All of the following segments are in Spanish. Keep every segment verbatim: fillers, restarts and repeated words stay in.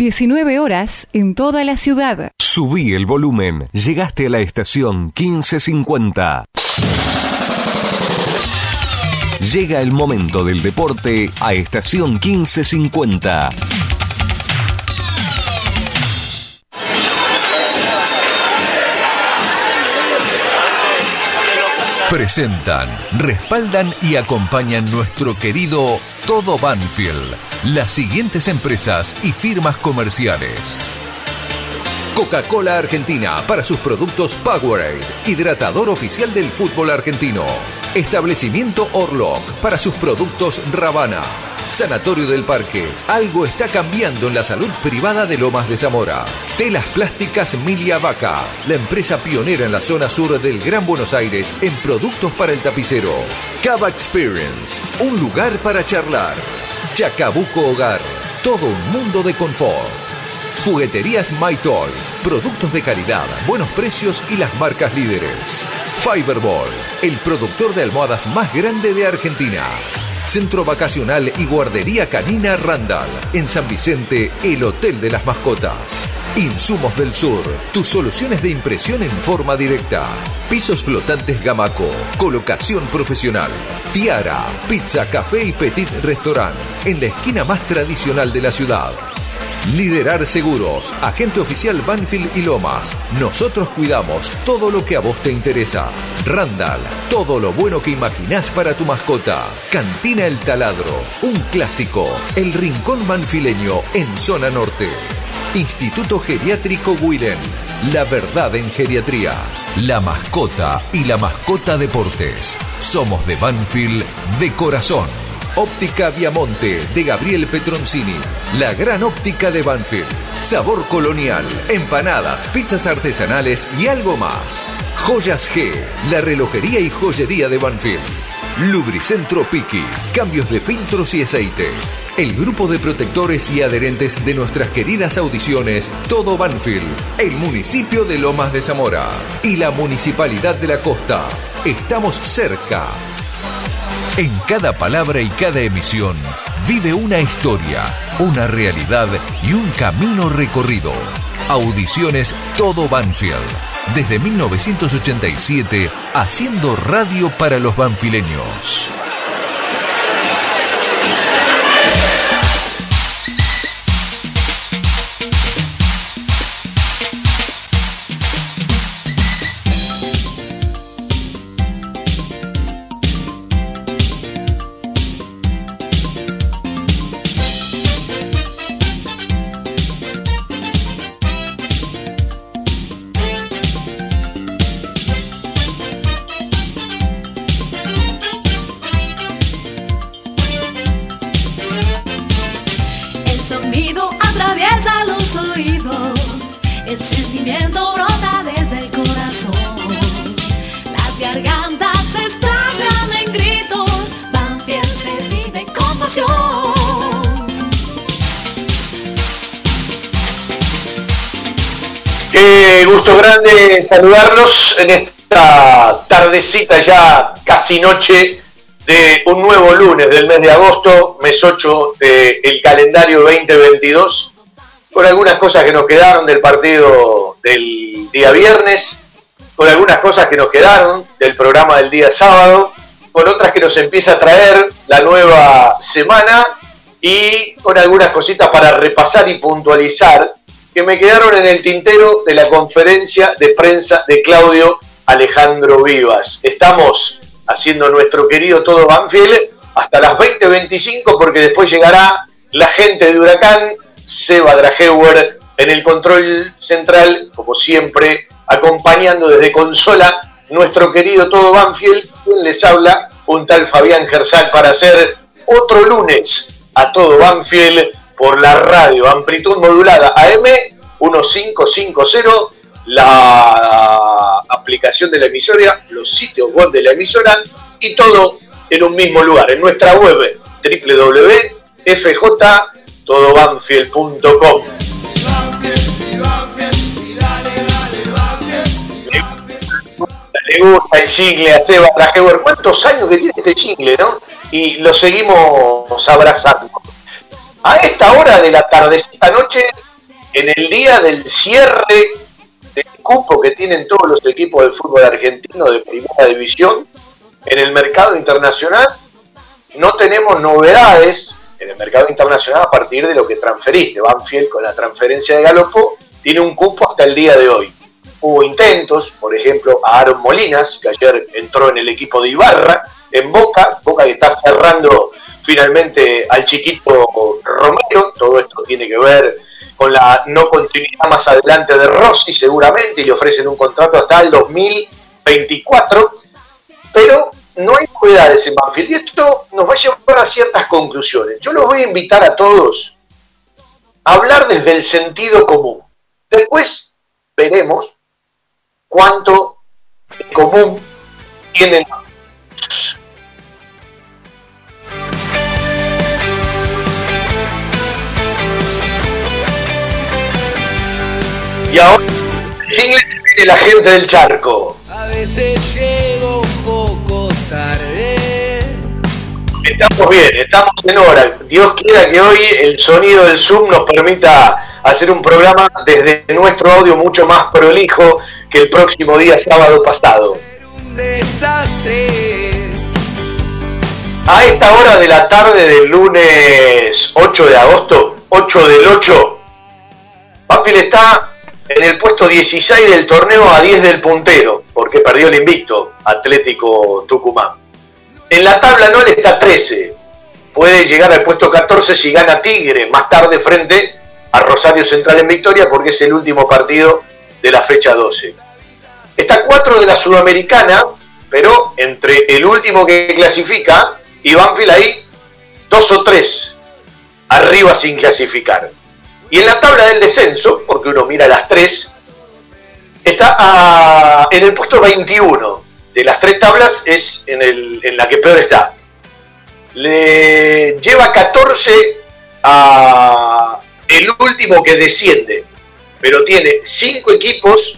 diecinueve horas en toda la ciudad. Subí el volumen. Llegaste a la estación quince cincuenta. Llega el momento del deporte a estación quince cincuenta. Presentan, respaldan y acompañan nuestro querido Todo Banfield, las siguientes empresas y firmas comerciales. Coca-Cola Argentina para sus productos Powerade, hidratador oficial del fútbol argentino. Establecimiento Orlock para sus productos Ravana. Sanatorio del Parque. Algo está cambiando en la salud privada de Lomas de Zamora. Telas Plásticas Milia Vaca, la empresa pionera en la zona sur del Gran Buenos Aires en productos para el tapicero. Cava Experience, un lugar para charlar. Chacabuco Hogar, todo un mundo de confort. Jugueterías My Toys, productos de calidad, buenos precios y las marcas líderes. Fiberball, el productor de almohadas más grande de Argentina. Centro Vacacional y Guardería Canina Randall. En San Vicente, el Hotel de las Mascotas. Insumos del Sur, tus soluciones de impresión en forma directa. Pisos flotantes Gamaco, colocación profesional. Tiara, pizza, café y petit restaurant, en la esquina más tradicional de la ciudad. Liderar Seguros, agente oficial Banfield y Lomas. Nosotros cuidamos todo lo que a vos te interesa. Randall, todo lo bueno que imaginás para tu mascota. Cantina El Taladro, un clásico. El rincón banfileño en zona norte. Instituto Geriátrico Huilén, la verdad en geriatría. La mascota y la mascota deportes. Somos de Banfield de corazón. Óptica Viamonte, de Gabriel Petroncini. La gran óptica de Banfield. Sabor colonial, empanadas, pizzas artesanales y algo más. Joyas G, la relojería y joyería de Banfield. Lubricentro Piqui, cambios de filtros y aceite. El grupo de protectores y adherentes de nuestras queridas audiciones Todo Banfield, el municipio de Lomas de Zamora y la Municipalidad de la Costa. Estamos cerca. En cada palabra y cada emisión vive una historia, una realidad y un camino recorrido. Audiciones Todo Banfield. Desde mil novecientos ochenta y siete, haciendo radio para los banfileños. Gusto grande saludarlos en esta tardecita, ya casi noche, de un nuevo lunes del mes de agosto, mes ocho del calendario veinte veintidós, con algunas cosas que nos quedaron del partido del día viernes, con algunas cosas que nos quedaron del programa del día sábado, con otras que nos empieza a traer la nueva semana y con algunas cositas para repasar y puntualizar que me quedaron en el tintero de la conferencia de prensa de Claudio Alejandro Vivas. Estamos haciendo nuestro querido Todo Banfield hasta las veinte veinticinco, porque después llegará la gente de Huracán, Seba Dragheuer en el control central, como siempre, acompañando desde consola nuestro querido Todo Banfield, quien les habla, un tal Fabián Gersal, para hacer otro lunes a Todo Banfield por la radio, amplitud modulada A M mil quinientos cincuenta, la aplicación de la emisora, los sitios web de la emisora y todo en un mismo lugar, en nuestra web doble u doble u doble u punto f j todo banfield punto com. Le gusta el jingle a Seba Dragheuer. ¿Cuántos años que tiene este jingle, no? Y lo seguimos abrazando. A esta hora de la tardecita noche en el día del cierre del cupo que tienen todos los equipos del fútbol argentino de primera división en el mercado internacional, no tenemos novedades en el mercado internacional a partir de lo que transferiste. Banfield, con la transferencia de Galopo, tiene un cupo hasta el día de hoy. Hubo intentos, por ejemplo, a Aaron Molinas, que ayer entró en el equipo de Ibarra, en Boca, Boca que está cerrando finalmente al chiquito Romero. Todo esto tiene que ver con la no continuidad más adelante de Rossi seguramente, y le ofrecen un contrato hasta el dos mil veinticuatro, pero no hay novedades en Banfield, y esto nos va a llevar a ciertas conclusiones. Yo los voy a invitar a todos a hablar desde el sentido común. Después veremos cuánto en común tienen. Y ahora viene la gente del charco. A veces llego un poco tarde. Estamos bien, estamos en hora. Dios quiera que hoy el sonido del Zoom nos permita hacer un programa desde nuestro audio mucho más prolijo que el próximo día sábado pasado. Un desastre. A esta hora de la tarde del lunes ocho de agosto, ocho del ocho, Banfield está en el puesto dieciséis del torneo, a diez del puntero, porque perdió el invicto Atlético Tucumán. En la tabla anual está trece. Puede llegar al puesto catorce si gana Tigre más tarde frente a Rosario Central en Victoria, porque es el último partido de la fecha doce. Está cuatro de la Sudamericana, pero entre el último que clasifica y Banfield ahí, dos o tres arriba sin clasificar. Y en la tabla del descenso, porque uno mira las tres, está a, en el puesto veintiuno. De las tres tablas es en, el, en la que peor está. Le lleva catorce a el último que desciende, pero tiene cinco equipos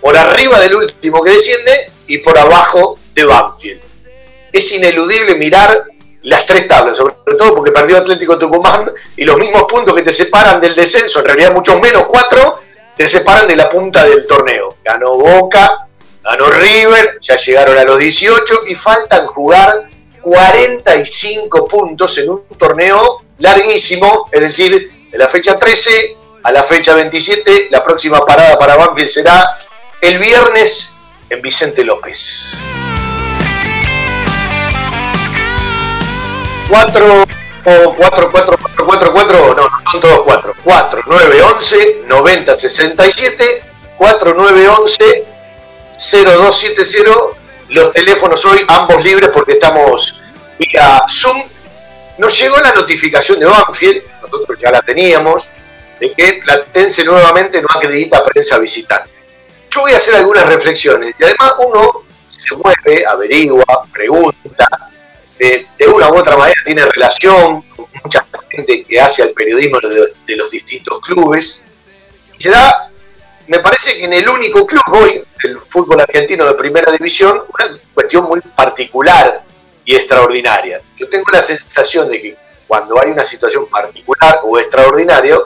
por arriba del último que desciende y por abajo de Banfield. Es ineludible mirar las tres tablas, sobre todo porque perdió Atlético Tucumán, y los mismos puntos que te separan del descenso, en realidad muchos menos, cuatro, te separan de la punta del torneo. Ganó Boca, ganó River, ya llegaron a los dieciocho y faltan jugar cuarenta y cinco puntos en un torneo larguísimo, es decir, de la fecha trece a la fecha veintisiete. La próxima parada para Banfield será el viernes en Vicente López. cuatro, cuatro, cuatro, cuatro, cuatro, no, no son todos cuatro. cuatro, nueve, once, noventa, sesenta y siete, cuatro, nueve, once, cero dos siete cero. Los teléfonos hoy, ambos libres porque estamos vía Zoom. Nos llegó la notificación de Banfield, nosotros ya la teníamos, de que Platense nuevamente no acredita a prensa visitante. Yo voy a hacer algunas reflexiones, y además uno se mueve, averigua, pregunta. De, de una u otra manera tiene relación con mucha gente que hace al periodismo de, de los distintos clubes, y se da, me parece que en el único club hoy del fútbol argentino de primera división, una cuestión muy particular y extraordinaria. Yo tengo la sensación de que cuando hay una situación particular o extraordinaria,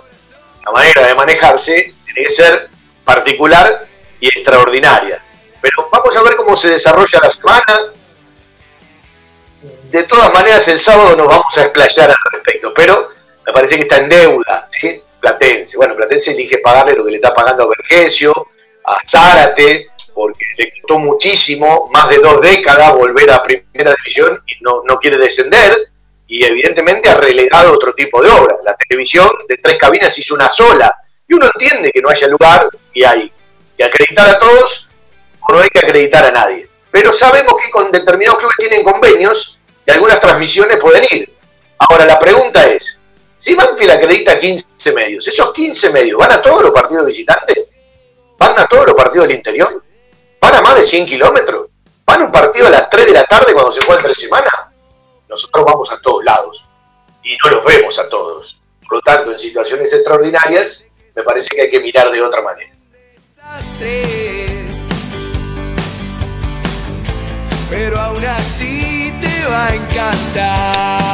la manera de manejarse tiene que ser particular y extraordinaria. Pero vamos a ver cómo se desarrolla la semana. De todas maneras, el sábado nos vamos a explayar al respecto, pero me parece que está en deuda, ¿sí? Platense. Bueno, Platense elige pagarle lo que le está pagando a Vergesio, a Zárate, porque le costó muchísimo, más de dos décadas, volver a primera división y no, no quiere descender, y evidentemente ha relegado otro tipo de obras. La televisión de tres cabinas hizo una sola, y uno entiende que no haya lugar, y hay que acreditar a todos o no hay que acreditar a nadie. Pero sabemos que con determinados clubes tienen convenios y algunas transmisiones pueden ir. Ahora, la pregunta es, si Banfield acredita quince medios, ¿esos quince medios van a todos los partidos visitantes? ¿Van a todos los partidos del interior? ¿Van a más de cien kilómetros? ¿Van a un partido a las tres de la tarde cuando se juega tres semanas? Nosotros vamos a todos lados y no los vemos a todos. Por lo tanto, en situaciones extraordinarias, me parece que hay que mirar de otra manera. Pero aún así te va a encantar.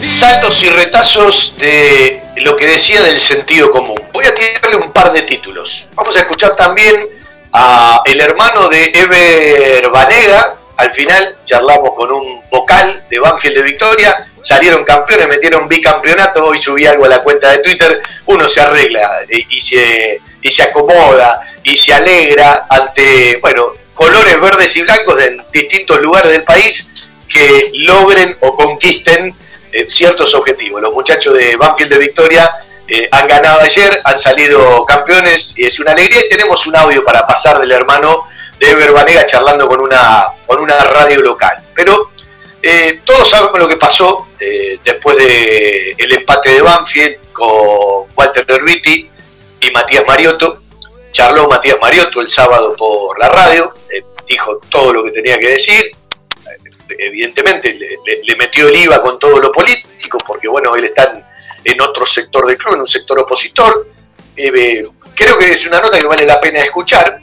Y saltos y retazos de lo que decía del sentido común. Voy a tirarle un par de títulos. Vamos a escuchar también a el hermano de Ever Banega. Al final charlamos con un vocal de Banfield de Victoria. Salieron campeones, metieron bicampeonato. Hoy subí algo a la cuenta de Twitter. Uno se arregla y, y, se, y se acomoda y se alegra ante, bueno, colores verdes y blancos en distintos lugares del país que logren o conquisten eh, ciertos objetivos. Los muchachos de Banfield de Victoria eh, han ganado ayer, han salido campeones y es una alegría. Y tenemos un audio para pasar del hermano de Ever Banega charlando con una, con una radio local. Pero eh, todos sabemos lo que pasó eh, después de el empate de Banfield con Walter Erviti y Matías Mariotto. Charló Matías Mariotto el sábado por la radio, eh, dijo todo lo que tenía que decir. Evidentemente le, le, le metió el IVA con todo lo político, porque bueno, él está en, en otro sector del club, en un sector opositor. Eh, creo que es una nota que vale la pena escuchar.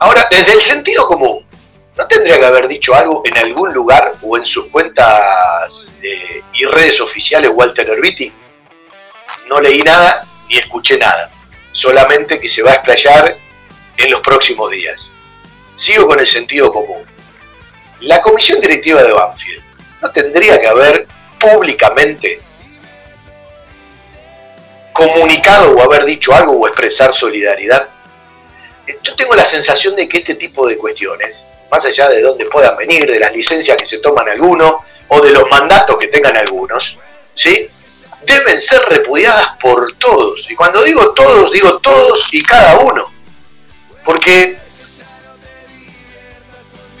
Ahora, desde el sentido común, ¿no tendría que haber dicho algo en algún lugar o en sus cuentas eh, y redes oficiales Walter Erviti? No leí nada ni escuché nada, solamente que se va a explayar en los próximos días. Sigo con el sentido común. La comisión directiva de Banfield no tendría que haber públicamente comunicado o haber dicho algo o expresar solidaridad. Yo tengo la sensación de que este tipo de cuestiones, más allá de dónde puedan venir, de las licencias que se toman algunos o de los mandatos que tengan algunos, ¿sí?, deben ser repudiadas por todos. Y cuando digo todos, digo todos y cada uno. Porque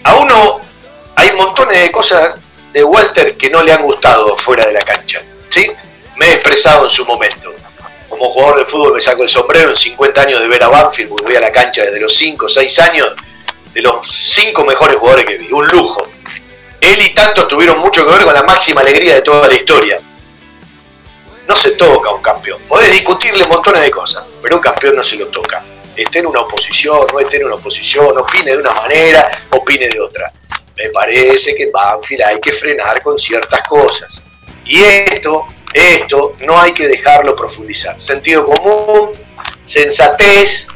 a uno hay montones de cosas de Walter que no le han gustado fuera de la cancha, ¿sí? Me he expresado en su momento. Como jugador de fútbol me saco el sombrero en cincuenta años de ver a Banfield, porque voy a la cancha desde los cinco o seis años, de los cinco mejores jugadores que vi, un lujo. Él y tantos tuvieron mucho que ver con la máxima alegría de toda la historia. No se toca un campeón, podés discutirle montones de cosas, pero un campeón no se lo toca. Esté en una oposición, no esté en una oposición, opine de una manera, opine de otra. Me parece que en Banfield hay que frenar con ciertas cosas. Y esto, esto no hay que dejarlo profundizar. Sentido común, sensatez,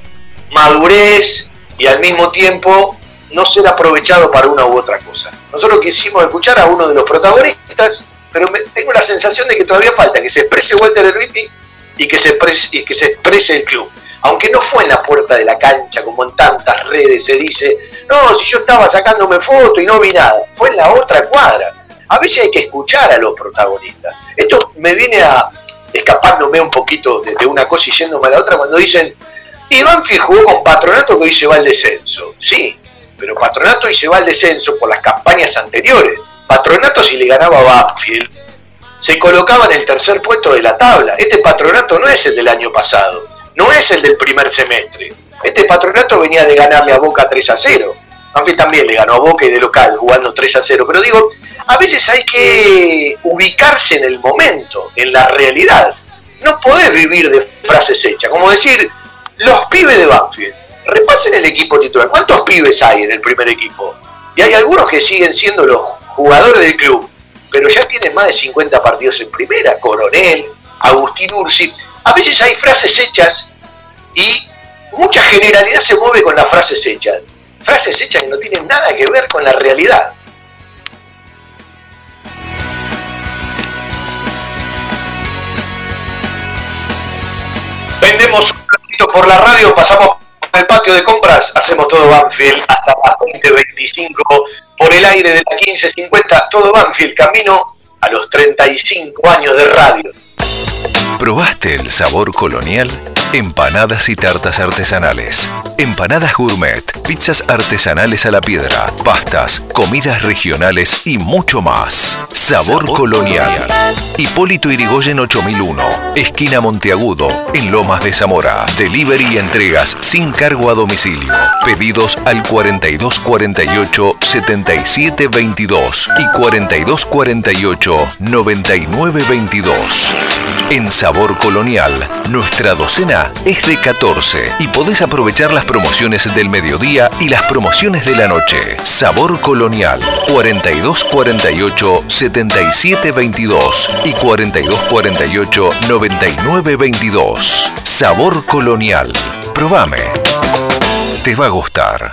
madurez y al mismo tiempo no ser aprovechado para una u otra cosa. Nosotros quisimos escuchar a uno de los protagonistas, pero me, tengo la sensación de que todavía falta que se exprese Walter Erviti y que se exprese, y que se exprese el club. Aunque no fue en la puerta de la cancha, como en tantas redes se dice, no, si yo estaba sacándome foto y no vi nada, fue en la otra cuadra. A veces hay que escuchar a los protagonistas. Esto me viene a escapándome un poquito de, de una cosa y yéndome a la otra cuando dicen, y Banfield jugó con Patronato que hoy se va al descenso. Sí, pero Patronato hoy se va al descenso por las campañas anteriores. Patronato, si le ganaba a Banfield, se colocaba en el tercer puesto de la tabla. Este Patronato no es el del año pasado. No es el del primer semestre. Este Patronato venía de ganarle a Boca tres a cero. Banfield también le ganó a Boca y de local jugando tres a cero. Pero digo, a veces hay que ubicarse en el momento, en la realidad. No podés vivir de frases hechas. Como decir, los pibes de Banfield. Repasen el equipo titular. ¿Cuántos pibes hay en el primer equipo? Y hay algunos que siguen siendo los jugadores del club. Pero ya tienen más de cincuenta partidos en primera. Coronel, Agustín Urzi. A veces hay frases hechas y mucha generalidad se mueve con las frases hechas. Frases hechas que no tienen nada que ver con la realidad. Vendemos un ratito por la radio, pasamos por el patio de compras, hacemos todo Banfield hasta las veinte veinticinco, por el aire de las quince cincuenta, todo Banfield, camino a los treinta y cinco años de radio. ¿Probaste el sabor colonial? Empanadas y tartas artesanales. Empanadas gourmet, pizzas artesanales a la piedra, pastas, comidas regionales y mucho más. Sabor, sabor colonial. colonial. Hipólito Yrigoyen ocho mil uno, esquina Monteagudo, en Lomas de Zamora. Delivery y entregas sin cargo a domicilio. Pedidos al cuarenta y dos cuarenta y ocho, setenta y siete veintidós y cuarenta y dos cuarenta y ocho, noventa y nueve veintidós. En Sabor Colonial, nuestra docena Seba es de catorce y podés aprovechar las promociones del mediodía y las promociones de la noche. Sabor Colonial, cuarenta y dos cuarenta y ocho, setenta y siete veintidós y cuarenta y dos cuarenta y ocho, noventa y nueve veintidós. Sabor Colonial. Probame. Te va a gustar.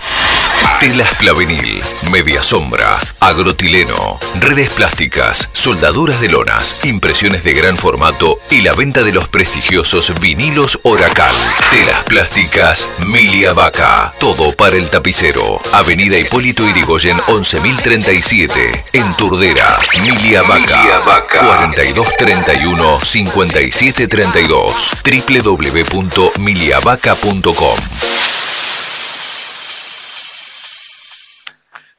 Telas Clavenil, media sombra, agrotileno, redes plásticas, soldaduras de lonas, impresiones de gran formato y la venta de los prestigiosos vinilos Oracal. Telas plásticas Milia Vaca, todo para el tapicero. Avenida Hipólito Yrigoyen once mil treinta y siete, en Turdera. Milia Vaca, cuarenta y dos treinta y uno, cincuenta y siete treinta y dos, doble u doble u doble u punto milia vaca punto com.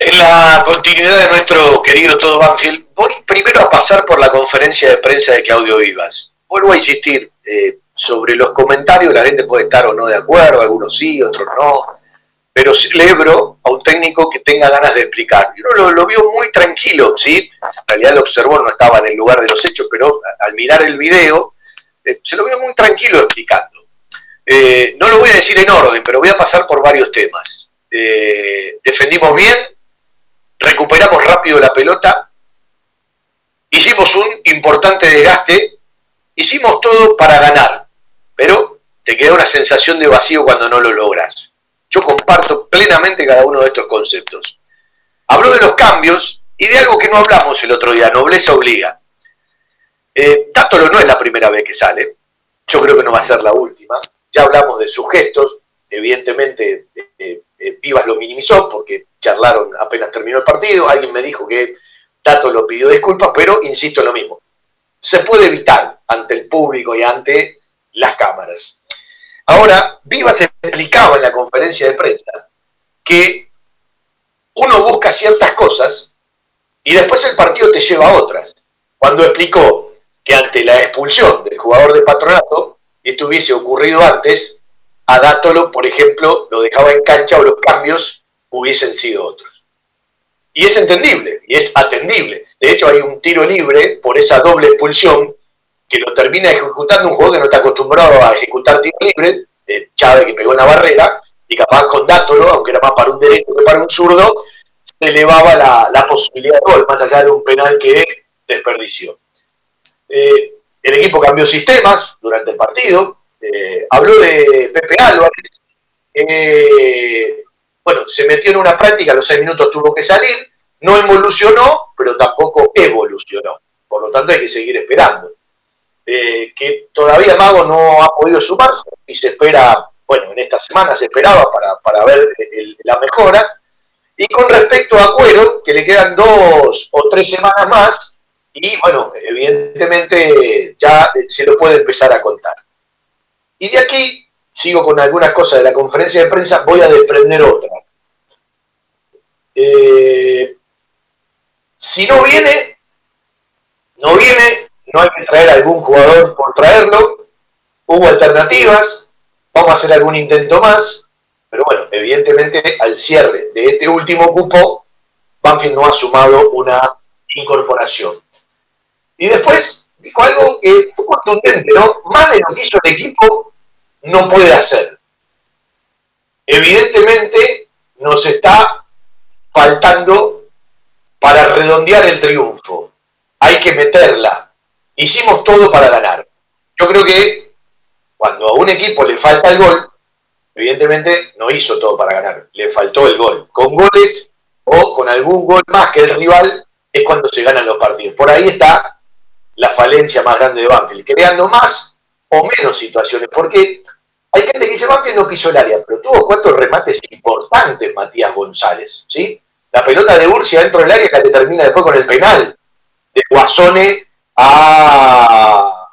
En la continuidad de nuestro querido Todo Banfield, voy primero a pasar por la conferencia de prensa de Claudio Vivas. Vuelvo a insistir eh, sobre los comentarios, la gente puede estar o no de acuerdo, algunos sí, otros no, pero celebro a un técnico que tenga ganas de explicar. Uno lo, lo vio muy tranquilo, ¿sí? En realidad lo observó, no estaba en el lugar de los hechos, pero al mirar el video, eh, se lo vio muy tranquilo explicando. Eh, no lo voy a decir en orden, pero voy a pasar por varios temas. Eh, defendimos bien, recuperamos rápido la pelota, hicimos un importante desgaste, hicimos todo para ganar, pero te queda una sensación de vacío cuando no lo logras. Yo comparto plenamente cada uno de estos conceptos. Habló de los cambios y de algo que no hablamos el otro día, nobleza obliga. Eh, Dátolo no es la primera vez que sale, yo creo que no va a ser la última, ya hablamos de sus gestos, evidentemente eh, eh, Vivas lo minimizó porque charlaron apenas terminó el partido, alguien me dijo que Dátolo pidió disculpas, pero insisto en lo mismo, se puede evitar ante el público y ante las cámaras. Ahora, Vivas explicaba en la conferencia de prensa que uno busca ciertas cosas y después el partido te lleva a otras, cuando explicó que ante la expulsión del jugador de Patronato, esto hubiese ocurrido antes, a Dátolo, por ejemplo, lo dejaba en cancha o los cambios hubiesen sido otros. Y es entendible, y es atendible. De hecho, hay un tiro libre por esa doble expulsión que lo termina ejecutando un jugador que no está acostumbrado a ejecutar tiro libre, eh, Chávez que pegó en la barrera, y capaz con Dátolo, aunque era más para un derecho que para un zurdo, se elevaba la, la posibilidad de gol, más allá de un penal que desperdició. Eh, el equipo cambió sistemas durante el partido. Eh, habló de Pepe Álvarez, eh, bueno, se metió en una práctica, a los seis minutos tuvo que salir, no evolucionó, pero tampoco evolucionó, por lo tanto hay que seguir esperando. Eh, que todavía Mago no ha podido sumarse y se espera, bueno, en esta semana se esperaba para, para ver el, la mejora. Y con respecto a Agüero, que le quedan dos o tres semanas más, y bueno, evidentemente ya se lo puede empezar a contar. Y de aquí, sigo con algunas cosas de la conferencia de prensa, voy a desprender otra. Eh, si no viene, no viene, no hay que traer a algún jugador por traerlo, hubo alternativas, vamos a hacer algún intento más, pero bueno, evidentemente al cierre de este último cupo, Banfield no ha sumado una incorporación. Y después dijo algo que fue contundente, ¿no? Más de lo que hizo el equipo, no puede hacer. Evidentemente nos está faltando para redondear el triunfo. Hay que meterla. Hicimos todo para ganar. Yo creo que cuando a un equipo le falta el gol, evidentemente no hizo todo para ganar. Le faltó el gol. Con goles o con algún gol más que el rival es cuando se ganan los partidos. Por ahí está la falencia más grande de Banfield. Creando más o menos situaciones, porque hay gente que dice, Banfield no pisó el área, pero tuvo cuatro remates importantes Matías González, ¿sí? La pelota de Urcia dentro del área que termina después con el penal de Guasone a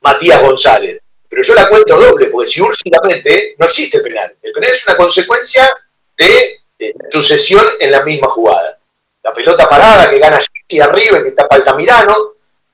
Matías González. Pero yo la cuento doble, porque si Urcia la mete, no existe el penal. El penal es una consecuencia de eh, sucesión en la misma jugada. La pelota parada que gana Gilles arriba, que tapa Altamirano,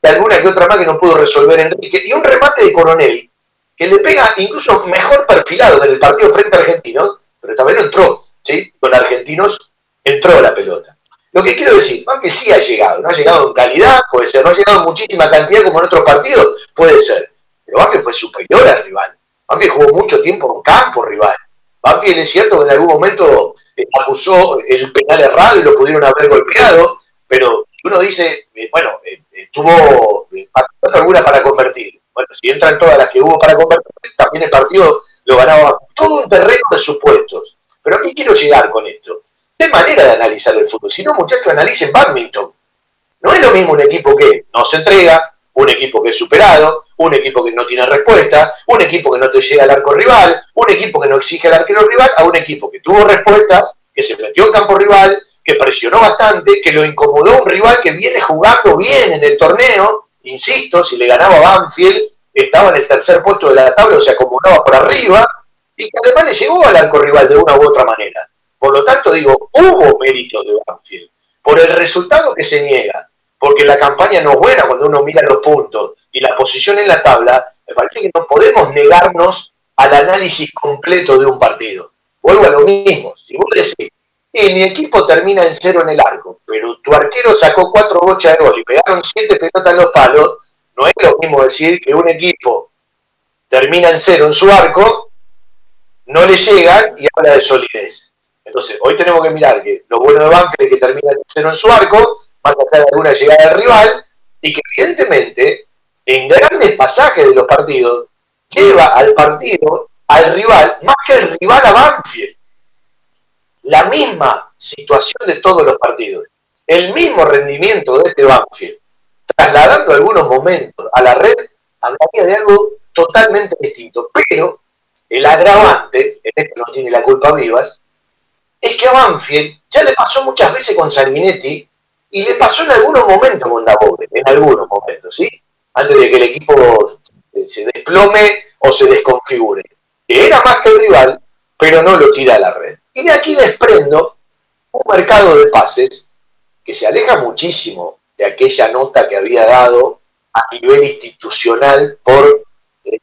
de alguna que otra más que no pudo resolver Enrique, y un remate de Coronel, que le pega incluso mejor perfilado en el partido frente a Argentinos, pero también entró, ¿sí? Con Argentinos entró la pelota. Lo que quiero decir, Banfield sí ha llegado, no ha llegado en calidad, puede ser, no ha llegado en muchísima cantidad como en otros partidos, puede ser, pero Banfield fue superior al rival, Banfield jugó mucho tiempo en campo rival. Banfield es cierto que en algún momento acusó el penal errado y lo pudieron haber golpeado, pero uno dice, bueno, tuvo alguna para convertir. Bueno, si entran todas las que hubo para convertir, también el partido lo ganaba todo un terreno de supuestos. Pero ¿a qué quiero llegar con esto? No hay manera de analizar el fútbol. Si no, muchachos, analicen bádminton. No es lo mismo un equipo que no se entrega, un equipo que es superado, un equipo que no tiene respuesta, un equipo que no te llega al arco rival, un equipo que no exige al arquero rival, a un equipo que tuvo respuesta, que se metió en campo rival, que presionó bastante, que lo incomodó un rival que viene jugando bien en el torneo. Insisto, si le ganaba a Banfield, estaba en el tercer puesto de la tabla, o sea, acomodaba por arriba, y que además le llegó al arco rival de una u otra manera. Por lo tanto, digo, hubo méritos de Banfield, por el resultado que se niega, porque la campaña no es buena cuando uno mira los puntos y la posición en la tabla. Me parece que no podemos negarnos al análisis completo de un partido. Vuelvo a lo mismo, si vos decís, y mi equipo termina en cero en el arco, pero tu arquero sacó cuatro bochas de gol y pegaron siete pelotas en los palos, no es lo mismo decir que un equipo termina en cero en su arco, no le llegan y habla de solidez. Entonces, hoy tenemos que mirar que lo bueno de Banfield es que termina en cero en su arco, más allá de alguna llegada del rival, y que evidentemente, en grandes pasajes de los partidos, lleva al partido, al rival, más que el rival a Banfield. La misma situación de todos los partidos, el mismo rendimiento de este Banfield, trasladando algunos momentos a la red, hablaría de algo totalmente distinto. Pero el agravante, en esto no tiene la culpa Vivas, es que a Banfield ya le pasó muchas veces con Sanguinetti y le pasó en algunos momentos con Dabove, en algunos momentos, ¿sí? Antes de que el equipo se desplome o se desconfigure. Que era más que el rival, pero no lo tira a la red. Y de aquí desprendo un mercado de pases que se aleja muchísimo de aquella nota que había dado a nivel institucional por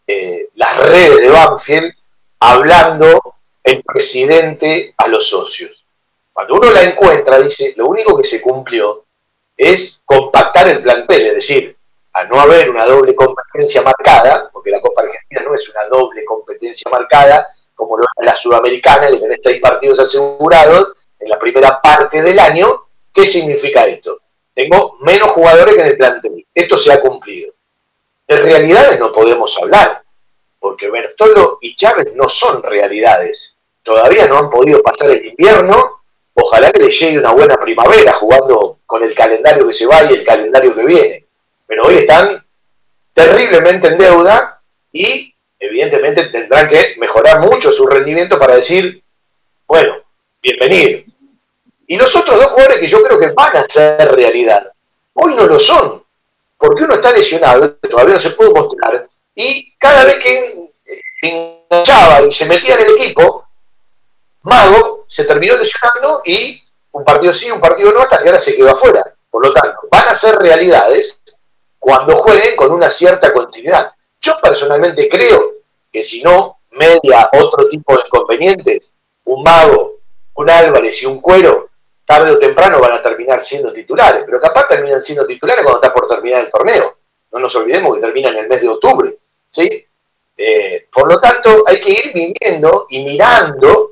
eh, las redes de Banfield, hablando el presidente a los socios. Cuando uno la encuentra, dice, lo único que se cumplió es compactar el plantel, es decir, a no haber una doble competencia marcada, porque la Copa Argentina no es una doble competencia marcada, como lo es la Sudamericana, que tenés seis partidos asegurados en la primera parte del año. ¿Qué significa esto? Tengo menos jugadores que en el plantel. Esto se ha cumplido. De realidades no podemos hablar, porque Bertolo y Chávez no son realidades. Todavía no han podido pasar el invierno. Ojalá que les llegue una buena primavera jugando con el calendario que se va y el calendario que viene. Pero hoy están terriblemente en deuda y evidentemente tendrán que mejorar mucho su rendimiento para decir, bueno, bienvenido. Y los otros dos jugadores que yo creo que van a ser realidad, hoy no lo son, porque uno está lesionado, todavía no se puede mostrar, y cada vez que enganchaba y se metía en el equipo, Mago se terminó lesionando y un partido sí, un partido no, hasta que ahora se quedó afuera. Por lo tanto, van a ser realidades cuando jueguen con una cierta continuidad. Yo personalmente creo que si no media otro tipo de inconvenientes, un Mago, un Álvarez y un Cuero, tarde o temprano van a terminar siendo titulares, pero capaz terminan siendo titulares cuando está por terminar el torneo. No nos olvidemos que termina en el mes de octubre, ¿sí? Eh, por lo tanto, hay que ir midiendo y mirando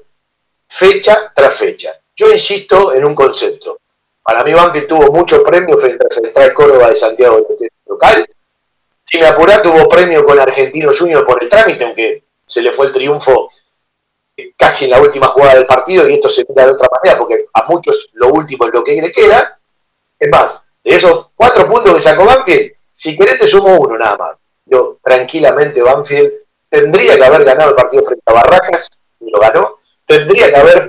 fecha tras fecha. Yo insisto en un concepto. Para mí Banfield tuvo muchos premios frente a Central Córdoba de Santiago del local. Si me apurá, tuvo premio con Argentino Junior por el trámite, aunque se le fue el triunfo casi en la última jugada del partido, y esto se mira de otra manera, porque a muchos lo último es lo que le queda. Es más, de esos cuatro puntos que sacó Banfield, si querés te sumo uno nada más. Yo, tranquilamente, Banfield tendría que haber ganado el partido frente a Barracas, y lo ganó. Tendría que haber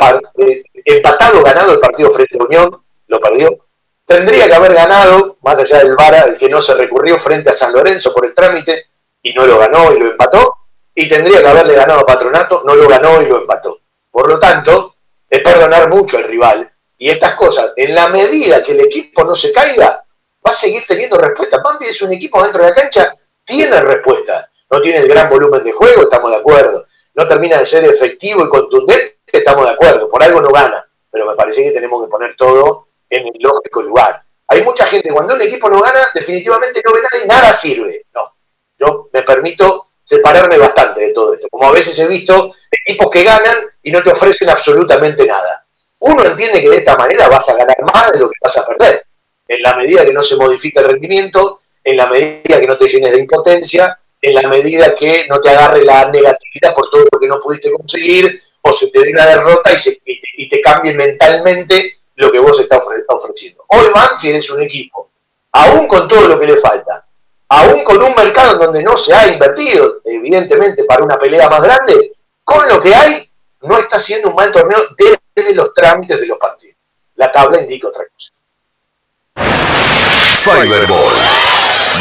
empatado, ganado el partido frente a Unión, lo perdió. Tendría que haber ganado, más allá del V A R A, el que no se recurrió frente a San Lorenzo por el trámite, y no lo ganó y lo empató. Y tendría que haberle ganado a Patronato, no lo ganó y lo empató. Por lo tanto, es perdonar mucho al rival. Y estas cosas, en la medida que el equipo no se caiga, va a seguir teniendo respuesta. Banfield es un equipo dentro de la cancha, tiene respuesta. No tiene el gran volumen de juego, estamos de acuerdo. No termina de ser efectivo y contundente, estamos de acuerdo. Por algo no gana. Pero me parece que tenemos que poner todo en el lógico lugar. Hay mucha gente, cuando un equipo no gana, definitivamente no ve nada y nada sirve. No, yo me permito separarme bastante de todo esto. Como a veces he visto equipos que ganan y no te ofrecen absolutamente nada. Uno entiende que de esta manera vas a ganar más de lo que vas a perder. En la medida que no se modifica el rendimiento, en la medida que no te llenes de impotencia, en la medida que no te agarre la negatividad por todo lo que no pudiste conseguir, o se te dé una derrota y, se, y, te, y te cambie mentalmente lo que vos estás ofreciendo. Hoy Banfield es un equipo, aún con todo lo que le falta, aún con un mercado en donde no se ha invertido, evidentemente, para una pelea más grande, con lo que hay, no está haciendo un mal torneo desde los trámites de los partidos. La tabla indica otra cosa. Fiberball,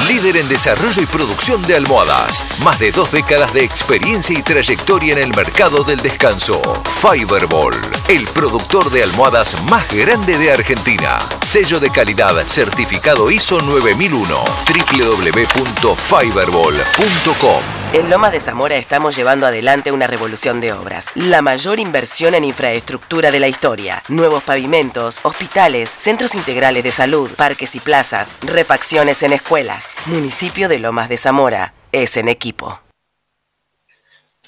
líder en desarrollo y producción de almohadas. Más de dos décadas de experiencia y trayectoria en el mercado del descanso. Fiberball, el productor de almohadas más grande de Argentina. Sello de calidad, certificado I S O nueve mil uno. doble u doble u doble u punto fiberball punto com. En Lomas de Zamora estamos llevando adelante una revolución de obras. La mayor inversión en infraestructura de la historia. Nuevos pavimentos, hospitales, centros integrales de salud, parques y plazas, refacciones en escuelas. Municipio de Lomas de Zamora. Es en equipo.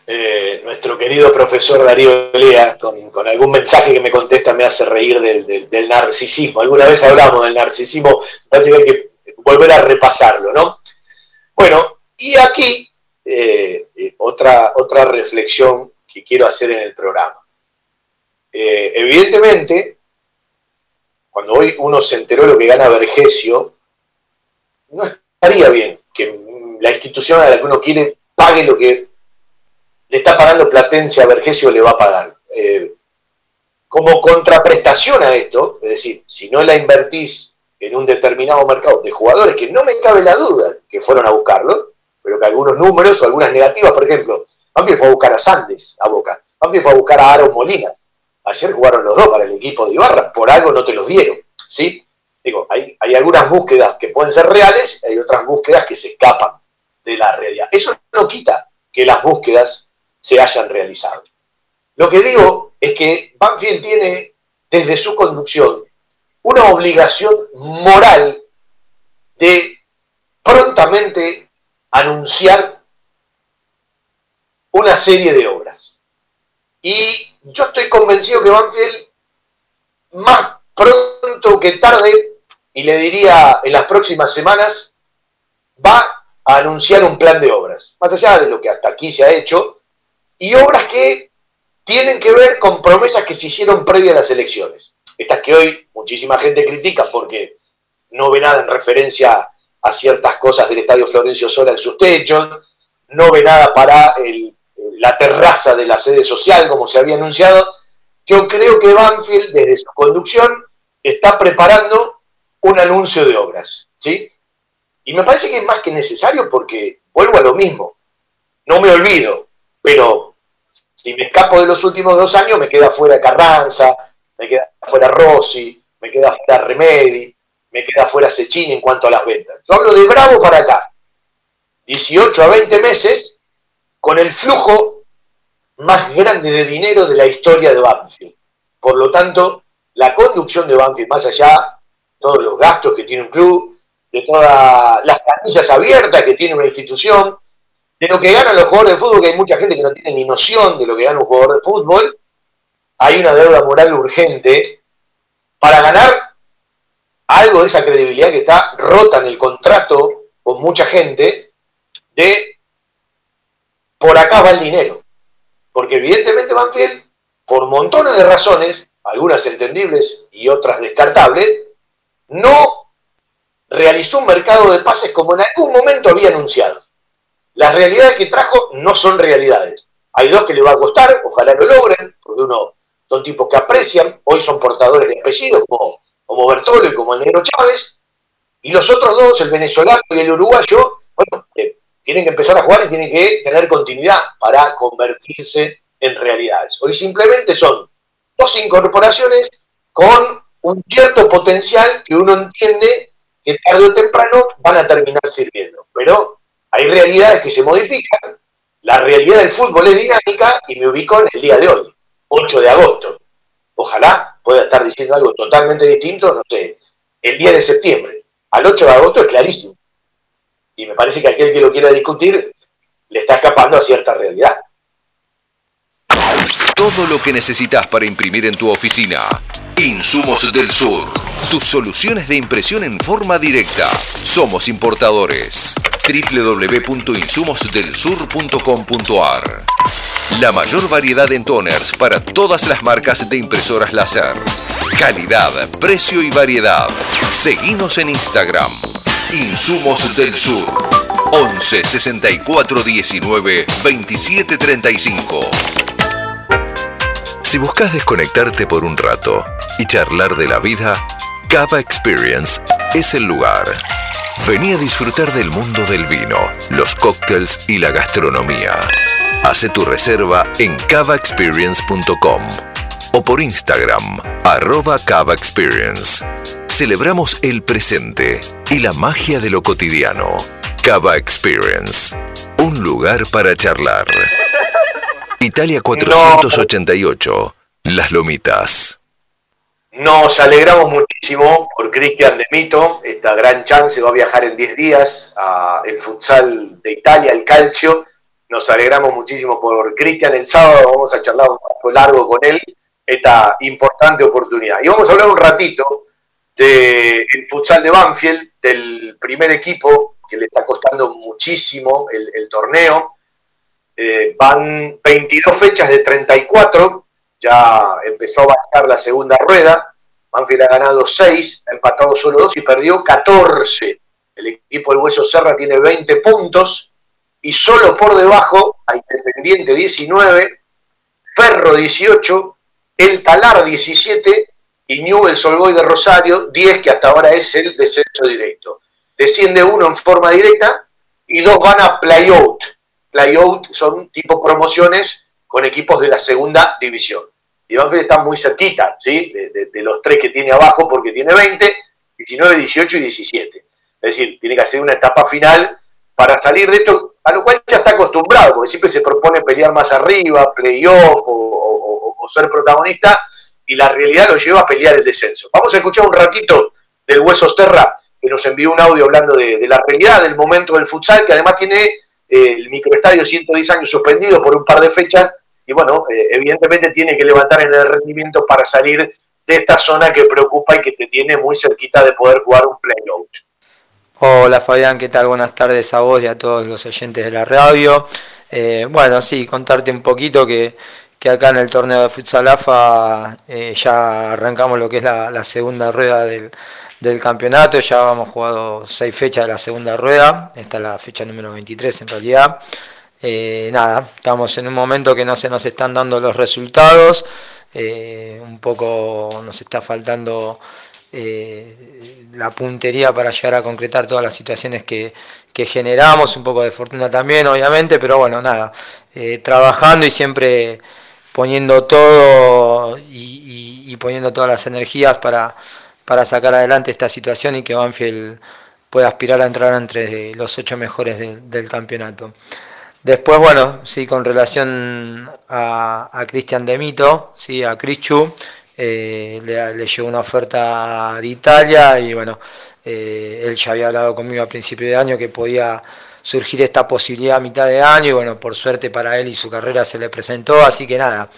Eh, nuestro querido profesor Darío Lea, con, con algún mensaje que me contesta, me hace reír del, del, del narcisismo. Alguna vez hablamos del narcisismo, así que hay que volver a repasarlo, ¿no? Bueno, y aquí... Eh, eh, otra, otra reflexión que quiero hacer en el programa. Eh, evidentemente, cuando hoy uno se enteró de lo que gana Vergesio, no estaría bien que la institución a la que uno quiere pague lo que le está pagando Platense a Vergesio, le va a pagar. Eh, como contraprestación a esto, es decir, si no la invertís en un determinado mercado de jugadores que no me cabe la duda que fueron a buscarlo, pero que algunos números o algunas negativas, por ejemplo, Banfield fue a buscar a Sandes, a Boca, Banfield fue a buscar a Aaron Molinas, ayer jugaron los dos para el equipo de Ibarra, por algo no te los dieron, ¿sí? Digo, hay, hay algunas búsquedas que pueden ser reales, hay otras búsquedas que se escapan de la realidad. Eso no quita que las búsquedas se hayan realizado. Lo que digo es que Banfield tiene, desde su conducción, una obligación moral de prontamente anunciar una serie de obras. Y yo estoy convencido que Banfield, más pronto que tarde, y le diría en las próximas semanas, va a anunciar un plan de obras, más allá de lo que hasta aquí se ha hecho, y obras que tienen que ver con promesas que se hicieron previa a las elecciones. Estas que hoy muchísima gente critica porque no ve nada en referencia a a ciertas cosas del Estadio Florencio Sola en sus techos, no ve nada para el, la terraza de la sede social, como se había anunciado. Yo creo que Banfield, desde su conducción, está preparando un anuncio de obras, ¿sí? Y me parece que es más que necesario porque, vuelvo a lo mismo, no me olvido, pero si me escapo de los últimos dos años, me queda fuera Carranza, me queda fuera Rossi, me queda fuera Remedi, me queda fuera Sechini en cuanto a las ventas. Yo hablo de Bravo para acá. dieciocho a veinte meses con el flujo más grande de dinero de la historia de Banfield. Por lo tanto, la conducción de Banfield, más allá de todos los gastos que tiene un club, de todas las camisas abiertas que tiene una institución, de lo que ganan los jugadores de fútbol, que hay mucha gente que no tiene ni noción de lo que gana un jugador de fútbol, hay una deuda moral urgente para ganar algo de esa credibilidad que está rota en el contrato con mucha gente de por acá va el dinero. Porque evidentemente Banfield, por montones de razones, algunas entendibles y otras descartables, no realizó un mercado de pases como en algún momento había anunciado. Las realidades que trajo no son realidades. Hay dos que le va a costar, ojalá lo logren, porque uno son tipos que aprecian, hoy son portadores de apellidos como como Bertolo y como el Negro Chávez, y los otros dos, el venezolano y el uruguayo, bueno, eh, tienen que empezar a jugar y tienen que tener continuidad para convertirse en realidades. Hoy simplemente son dos incorporaciones con un cierto potencial que uno entiende que tarde o temprano van a terminar sirviendo. Pero hay realidades que se modifican, la realidad del fútbol es dinámica y me ubico en el día de hoy, ocho de agosto. Ojalá pueda estar diciendo algo totalmente distinto, no sé, el diez de septiembre. Al ocho de agosto es clarísimo. Y me parece que aquel que lo quiera discutir le está escapando a cierta realidad. Todo lo que necesitas para imprimir en tu oficina. Insumos del Sur. Tus soluciones de impresión en forma directa. Somos importadores. doble u doble u doble u punto insumos del sur punto com punto a r. La mayor variedad en toners para todas las marcas de impresoras láser. Calidad, precio y variedad. Seguinos en Instagram. Insumos del Sur. once sesenta y cuatro diecinueve veintisiete treinta y cinco. Si buscas desconectarte por un rato y charlar de la vida, Cava Experience es el lugar. Vení a disfrutar del mundo del vino, los cócteles y la gastronomía. Hace tu reserva en cava experience punto com o por Instagram, arroba cavaexperience. Celebramos el presente y la magia de lo cotidiano. Cava Experience, un lugar para charlar. Italia cuatrocientos ochenta y ocho, no. Las Lomitas. Nos alegramos muchísimo por Cristian Demito. Esta gran chance, va a viajar en diez días al futsal de Italia, el calcio. Nos alegramos muchísimo por Cristian. El sábado vamos a charlar un poco largo con él, esta importante oportunidad. Y vamos a hablar un ratito del futsal de Banfield, del primer equipo, que le está costando muchísimo el, el torneo. Eh, van veintidós fechas de treinta y cuatro, ya empezó a bajar la segunda rueda. Banfield ha ganado seis, ha empatado solo dos y perdió catorce. El equipo del Hueso Serra tiene veinte puntos y solo por debajo a Independiente diecinueve, Ferro dieciocho, El Talar diecisiete y Newell's Old Boys de Rosario diez, que hasta ahora es el descenso directo. Desciende uno en forma directa y dos van a playout. Playout son tipo promociones con equipos de la segunda división. Y Banfield está muy cerquita, ¿sí? de, de, de los tres que tiene abajo, porque tiene veinte, diecinueve, dieciocho y diecisiete. Es decir, tiene que hacer una etapa final para salir de esto, a lo cual ya está acostumbrado, porque siempre se propone pelear más arriba, playoff o, o, o, o ser protagonista, y la realidad lo lleva a pelear el descenso. Vamos a escuchar un ratito del Hueso Serra, que nos envió un audio hablando de, de la realidad, del momento del futsal, que además tiene el microestadio ciento diez años suspendido por un par de fechas, y bueno, evidentemente tiene que levantar en el rendimiento para salir de esta zona que preocupa y que te tiene muy cerquita de poder jugar un playout. Hola Fabián, ¿qué tal? Buenas tardes a vos y a todos los oyentes de la radio. Eh, bueno, sí, contarte un poquito que, que acá en el torneo de Futsal A F A eh, ya arrancamos lo que es la, la segunda rueda del del campeonato. Ya hemos jugado seis fechas de la segunda rueda, esta es la fecha número veintitrés en realidad. Eh, nada, estamos en un momento que no se nos están dando los resultados, eh, un poco nos está faltando eh, la puntería para llegar a concretar todas las situaciones que, que generamos, un poco de fortuna también obviamente, pero bueno, nada, eh, trabajando y siempre poniendo todo y, y, y poniendo todas las energías para para sacar adelante esta situación y que Banfield pueda aspirar a entrar entre los ocho mejores de, del campeonato. Después, bueno, sí, con relación a, a Cristian Demito, sí, a Chris Chu, eh, le, le llegó una oferta de Italia y bueno, eh, él ya había hablado conmigo a principio de año que podía surgir esta posibilidad a mitad de año y bueno, por suerte para él y su carrera se le presentó, así que nada.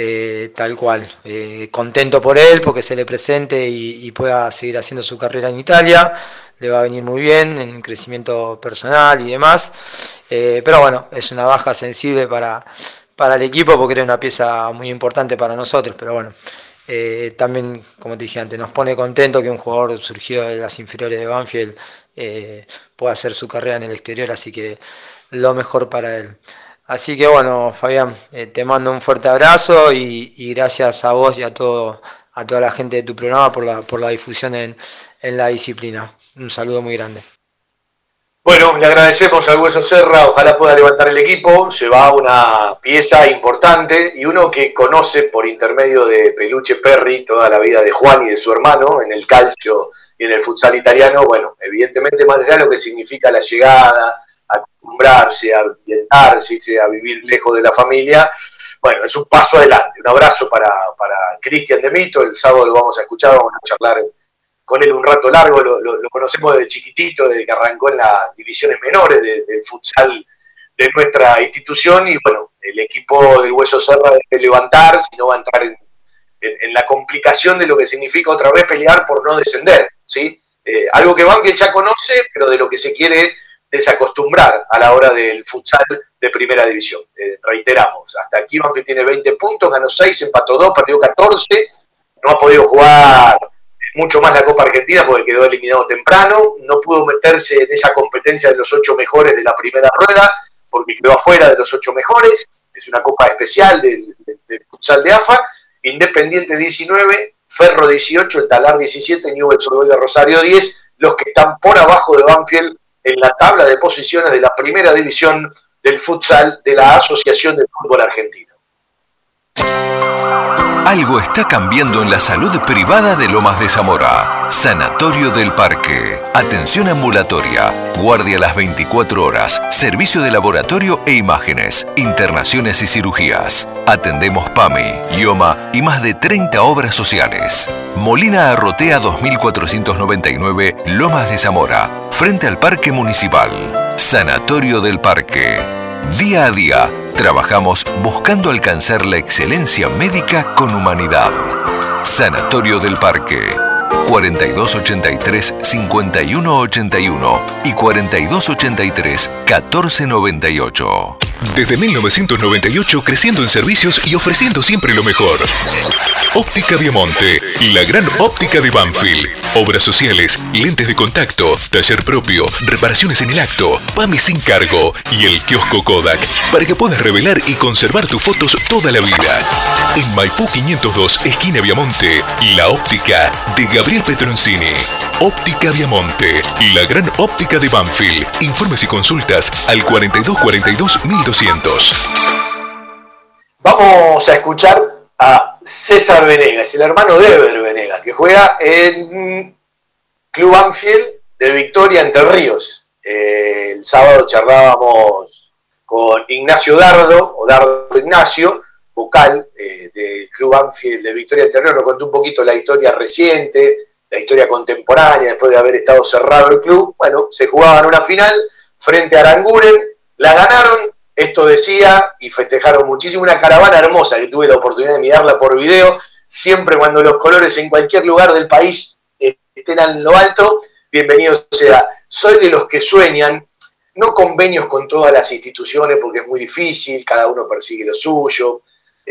Eh, tal cual, eh, contento por él porque se le presente y, y pueda seguir haciendo su carrera en Italia, le va a venir muy bien en crecimiento personal y demás, eh, pero bueno, es una baja sensible para, para el equipo porque era una pieza muy importante para nosotros, pero bueno, eh, también como te dije antes, nos pone contento que un jugador surgido de las inferiores de Banfield eh, pueda hacer su carrera en el exterior, así que lo mejor para él. Así que bueno, Fabián, eh, te mando un fuerte abrazo y, y gracias a vos y a todo a toda la gente de tu programa por la por la difusión en, en la disciplina. Un saludo muy grande. Bueno, le agradecemos al Hueso Serra, ojalá pueda levantar el equipo, se va una pieza importante y uno que conoce por intermedio de Peluche Perry toda la vida de Juan y de su hermano en el calcio y en el futsal italiano. Bueno, evidentemente más allá de lo que significa la llegada, acostumbrarse, a ambientarse, a vivir lejos de la familia. Bueno, es un paso adelante. Un abrazo para, para Cristian Demito. El sábado lo vamos a escuchar, vamos a charlar con él un rato largo. Lo, lo, lo conocemos desde chiquitito, desde que arrancó en las divisiones menores del de futsal de nuestra institución. Y bueno, el equipo del Hueso Serra debe levantar, si no va a entrar en, en, en la complicación de lo que significa otra vez pelear por no descender, ¿sí? Eh, algo que Banfield ya conoce, pero de lo que se quiere desacostumbrar a la hora del futsal de primera división. Eh, reiteramos, hasta aquí Banfield tiene veinte puntos, ganó seis, empató dos, perdió catorce, no ha podido jugar mucho más la Copa Argentina porque quedó eliminado temprano, no pudo meterse en esa competencia de los ocho mejores de la primera rueda porque quedó afuera de los ocho mejores, es una copa especial del, del, del futsal de A F A. Independiente diecinueve, Ferro dieciocho, El Talar diecisiete, Newell's Old Boys de Rosario diez, los que están por abajo de Banfield en la tabla de posiciones de la primera división del futsal de la Asociación de Fútbol Argentino. Algo está cambiando en la salud privada de Lomas de Zamora. Sanatorio del Parque. Atención ambulatoria. Guardia las veinticuatro horas. Servicio de laboratorio e imágenes. Internaciones y cirugías. Atendemos PAMI, IOMA y más de treinta obras sociales. Molina Arrotea dos mil cuatrocientos noventa y nueve, Lomas de Zamora. Frente al Parque Municipal. Sanatorio del Parque. Día a día trabajamos buscando alcanzar la excelencia médica con humanidad. Sanatorio del Parque, cuatro dos ocho tres cinco uno ocho uno y cuatro dos ocho tres uno cuatro nueve ocho. Desde mil novecientos noventa y ocho creciendo en servicios y ofreciendo siempre lo mejor. Óptica Diamonte, la gran óptica de Banfield. Obras sociales, lentes de contacto, taller propio, reparaciones en el acto, PAMI sin cargo y el kiosco Kodak para que puedas revelar y conservar tus fotos toda la vida. En Maipú quinientos dos, esquina Viamonte, la óptica de Gabriel Petroncini. Óptica Viamonte, la gran óptica de Banfield. Informes y consultas al cuatro dos cuatro dos mil doscientos. Vamos a escuchar a César Venegas, el hermano de Ever Banega, que juega en Club Banfield de Victoria, Entre Ríos. Eh, el sábado charlábamos con Ignacio Dardo, o Dardo Ignacio, vocal eh, del Club Banfield de Victoria, Entre Ríos. Nos contó un poquito la historia reciente, la historia contemporánea, después de haber estado cerrado el club. Bueno, se jugaban una final frente a Aranguren, la ganaron. Esto decía, y festejaron muchísimo, una caravana hermosa que tuve la oportunidad de mirarla por video. Siempre cuando los colores en cualquier lugar del país estén en lo alto, bienvenido sea. Soy de los que sueñan, no convenios con todas las instituciones porque es muy difícil, cada uno persigue lo suyo.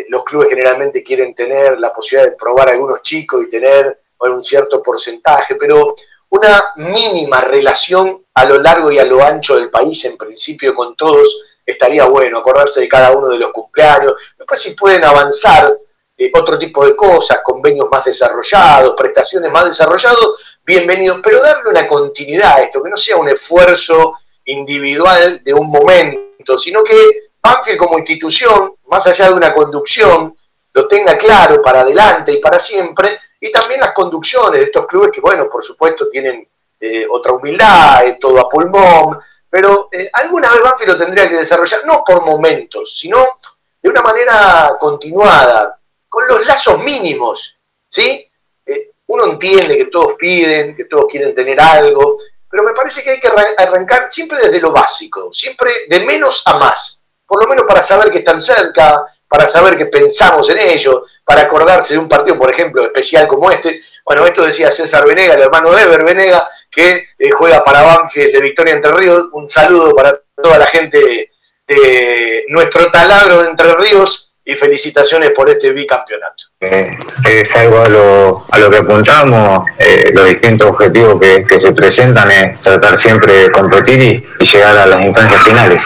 Los clubes generalmente quieren tener la posibilidad de probar a algunos chicos y tener un cierto porcentaje, pero una mínima relación a lo largo y a lo ancho del país, en principio con todos, estaría bueno acordarse de cada uno de los cumpleaños. Después si pueden avanzar eh, otro tipo de cosas, convenios más desarrollados, prestaciones más desarrolladas, bienvenidos. Pero darle una continuidad a esto, que no sea un esfuerzo individual de un momento, sino que Banfield como institución, más allá de una conducción, lo tenga claro para adelante y para siempre, y también las conducciones de estos clubes que, bueno, por supuesto tienen eh, otra humildad, eh, todo a pulmón, pero eh, alguna vez Banfield lo tendría que desarrollar, no por momentos, sino de una manera continuada, con los lazos mínimos, ¿sí? Eh, uno entiende que todos piden, que todos quieren tener algo, pero me parece que hay que arran- arrancar siempre desde lo básico, siempre de menos a más, por lo menos para saber que están cerca, para saber que pensamos en ello, para acordarse de un partido, por ejemplo, especial como este. Bueno, esto decía César Venega, el hermano de Ever Banega, que eh, juega para Banfield de Victoria Entre Ríos. Un saludo para toda la gente de nuestro Taladro de Entre Ríos y felicitaciones por este bicampeonato. Eh, es algo a lo, a lo que apuntamos, eh, los distintos objetivos que, que se presentan es tratar siempre de competir y, y llegar a las instancias finales.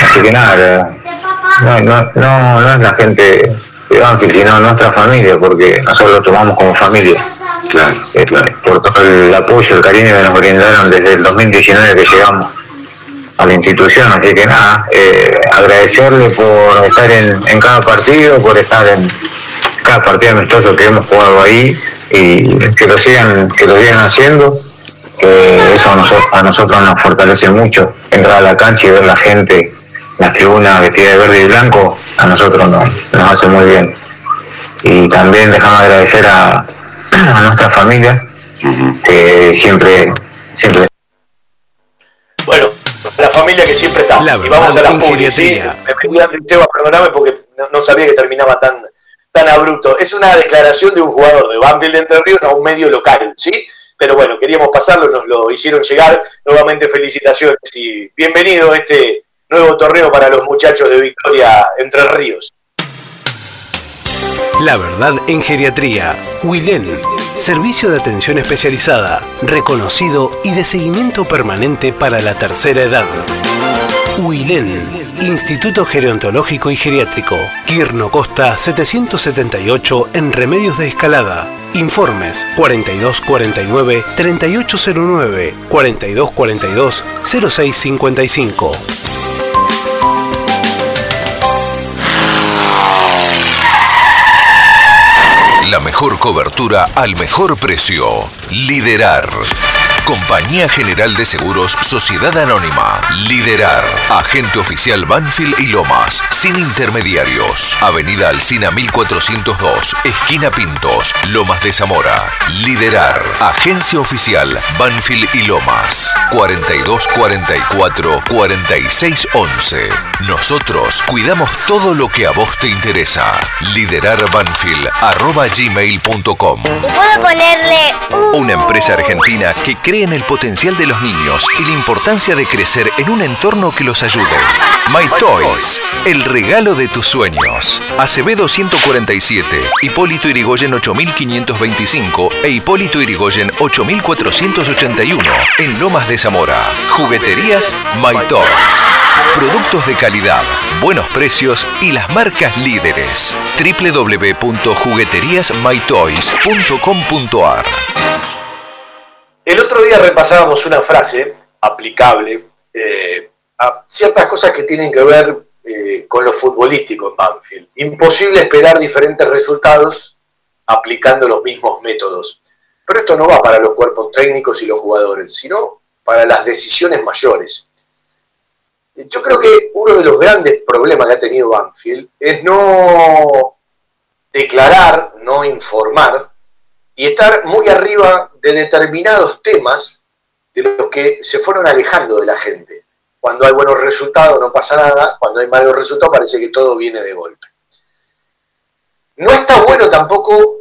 Así que nada, no, no, no, no es la gente de Banfield, sino nuestra familia, porque nosotros lo tomamos como familia. Claro, claro. Por todo el apoyo, el cariño que nos brindaron desde el dos mil diecinueve que llegamos a la institución. Así que nada, eh, agradecerle por estar en, en cada partido, por estar en cada partido amistoso que hemos jugado ahí, y que lo sigan, que lo sigan haciendo, que eso a nosotros, a nosotros nos fortalece mucho. Entrar a la cancha y ver la gente, la tribuna vestida de verde y blanco, a nosotros nos, nos hace muy bien. Y también dejamos agradecer a a nuestra familia, que siempre, siempre. Bueno, la familia familia que siempre está. La y vamos a las pulis, ¿sí? Me metí antes, Seba, perdóname porque no, no sabía que terminaba tan, tan abrupto. Es una declaración de un jugador de Banfield de Entre Ríos a un medio local, ¿sí? Pero bueno, queríamos pasarlo, nos lo hicieron llegar. Nuevamente felicitaciones y bienvenido a este nuevo torneo para los muchachos de Victoria Entre Ríos. La verdad en geriatría. Wilén, servicio de atención especializada, reconocido y de seguimiento permanente para la tercera edad. Wilén, Instituto Gerontológico y Geriátrico, Quirno Costa setecientos setenta y ocho en Remedios de Escalada. Informes cuarenta y dos cuarenta y nueve, treinta y ocho cero nueve, cuarenta y dos cuarenta y dos, cero seis cincuenta y cinco. La mejor cobertura al mejor precio. Liderar. Compañía General de Seguros Sociedad Anónima. Liderar. Agente oficial Banfield y Lomas. Sin intermediarios. Avenida Alsina mil cuatrocientos dos. Esquina Pintos. Lomas de Zamora. Liderar. Agencia oficial Banfield y Lomas. cuarenta y dos cuarenta y cuatro, cuarenta y seis once. Nosotros cuidamos todo lo que a vos te interesa. liderar banfield arroba gmail punto com. ¿Puedo ponerle un... Una empresa argentina que cree en el potencial de los niños y la importancia de crecer en un entorno que los ayude. My Toys, el regalo de tus sueños. Acevedo ciento cuarenta y siete, Hipólito Yrigoyen ocho mil quinientos veinticinco e Hipólito Yrigoyen ocho mil cuatrocientos ochenta y uno en Lomas de Zamora. Jugueterías My Toys. Productos de calidad, buenos precios y las marcas líderes. doble u doble u doble u punto jugueterías my toys punto com punto a r. El otro día repasábamos una frase aplicable eh, a ciertas cosas que tienen que ver eh, con lo futbolístico en Banfield. Imposible esperar diferentes resultados aplicando los mismos métodos. Pero esto no va para los cuerpos técnicos y los jugadores, sino para las decisiones mayores. Yo creo que uno de los grandes problemas que ha tenido Banfield es no declarar, no informar, y estar muy arriba de determinados temas de los que se fueron alejando de la gente. Cuando hay buenos resultados no pasa nada, cuando hay malos resultados parece que todo viene de golpe. No está bueno tampoco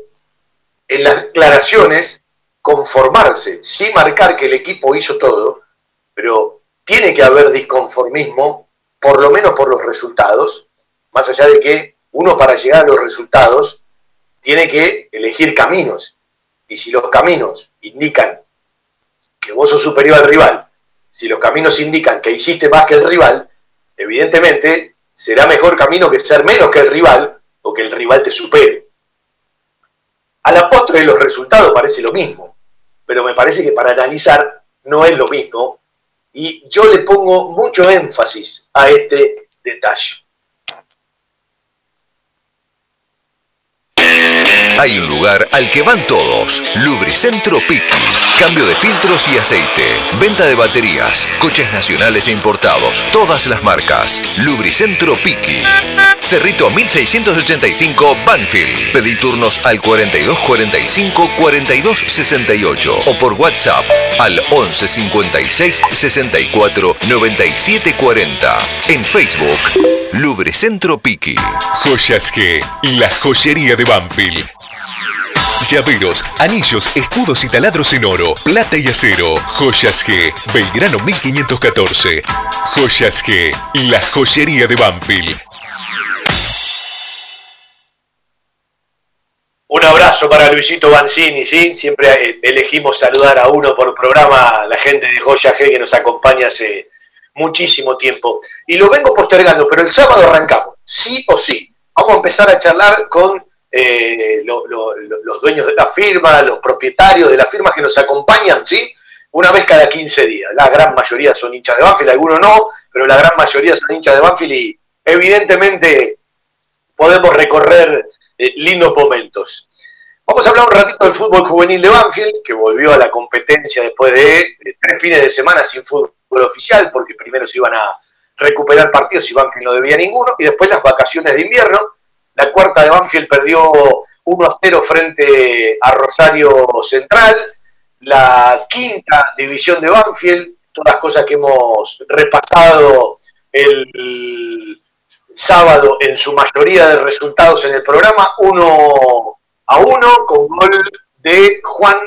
en las declaraciones conformarse, sí marcar que el equipo hizo todo, pero tiene que haber disconformismo, por lo menos por los resultados, más allá de que uno para llegar a los resultados tiene que elegir caminos. Y si los caminos indican que vos sos superior al rival, si los caminos indican que hiciste más que el rival, evidentemente será mejor camino que ser menos que el rival o que el rival te supere. A la postre de los resultados parece lo mismo, pero me parece que para analizar no es lo mismo y yo le pongo mucho énfasis a este detalle. Hay un lugar al que van todos. Lubricentro Piqui. Cambio de filtros y aceite. Venta de baterías. Coches nacionales e importados. Todas las marcas. Lubricentro Piqui. Cerrito mil seiscientos ochenta y cinco, Banfield. Pedí turnos al cuarenta y dos cuarenta y cinco, cuarenta y dos sesenta y ocho o por WhatsApp al once cincuenta y seis, sesenta y cuatro, noventa y siete cuarenta. En Facebook, Lubricentro Piqui. Joyas G, la joyería de Banfield. Llaveros, anillos, escudos y taladros en oro, plata y acero. Joyas G, Belgrano mil quinientos catorce. Joyas G, la joyería de Banfield. Un abrazo para Luisito Banzini, ¿sí? Siempre elegimos saludar a uno por programa, la gente de Joyas G que nos acompaña hace muchísimo tiempo. Y lo vengo postergando, pero el sábado arrancamos, sí o sí. Vamos a empezar a charlar con eh, lo, lo, lo, los dueños de la firma, los propietarios de las firmas que nos acompañan, ¿sí? Una vez cada quince días. La gran mayoría son hinchas de Banfield, algunos no, pero la gran mayoría son hinchas de Banfield y evidentemente podemos recorrer... Eh, lindos momentos. Vamos a hablar un ratito del fútbol juvenil de Banfield, que volvió a la competencia después de, de tres fines de semana sin fútbol oficial, porque primero se iban a recuperar partidos y Banfield no debía ninguno, y después las vacaciones de invierno. La cuarta de Banfield perdió uno a cero frente a Rosario Central. La quinta división de Banfield todas las cosas que hemos repasado el sábado en su mayoría de resultados en el programa, uno a uno con gol de Juan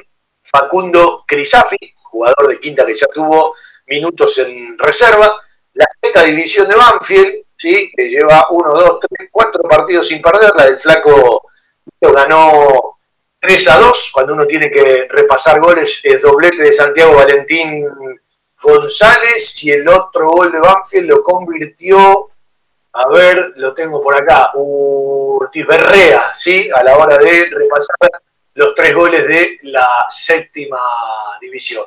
Facundo Crisafi, jugador de Quinta que ya tuvo minutos en reserva. La sexta división de Banfield, ¿sí?, que lleva uno, dos, tres, cuatro partidos sin perder. La del flaco ganó tres a dos, cuando uno tiene que repasar goles, es doblete de Santiago Valentín González, y el otro gol de Banfield lo convirtió, a ver, lo tengo por acá, Urtiz Berrea, ¿sí?, a la hora de repasar los tres goles de la séptima división,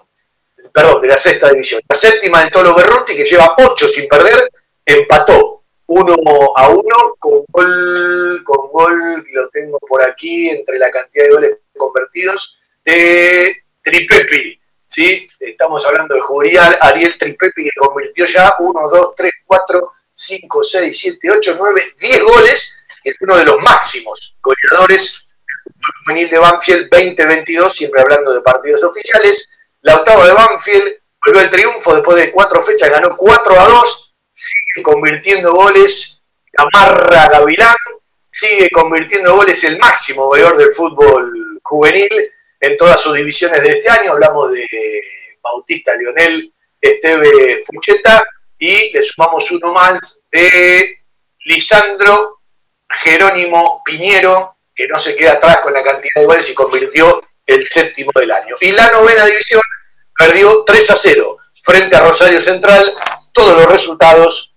perdón, de la sexta división. La séptima del Tolo Berruti, que lleva ocho sin perder, empató uno a uno con gol, con gol, lo tengo por aquí, entre la cantidad de goles convertidos, de Tripepi, ¿sí? Estamos hablando de Julián Ariel Tripepi, que convirtió ya uno, dos, tres, cuatro, cinco, seis, siete, ocho, nueve, diez goles. Es uno de los máximos goleadores del fútbol juvenil de Banfield veinte veintidós, siempre hablando de partidos oficiales. La octava de Banfield volvió el triunfo después de cuatro fechas, ganó cuatro a dos. Sigue convirtiendo goles Camarra Gavilán, sigue convirtiendo goles el máximo goleador del fútbol juvenil en todas sus divisiones de este año. Hablamos de Bautista Leonel Esteve Pucheta, y le sumamos uno más de Lisandro Jerónimo Piñero, que no se queda atrás con la cantidad de goles y convirtió el séptimo del año. Y la novena división perdió tres a cero frente a Rosario Central. Todos los resultados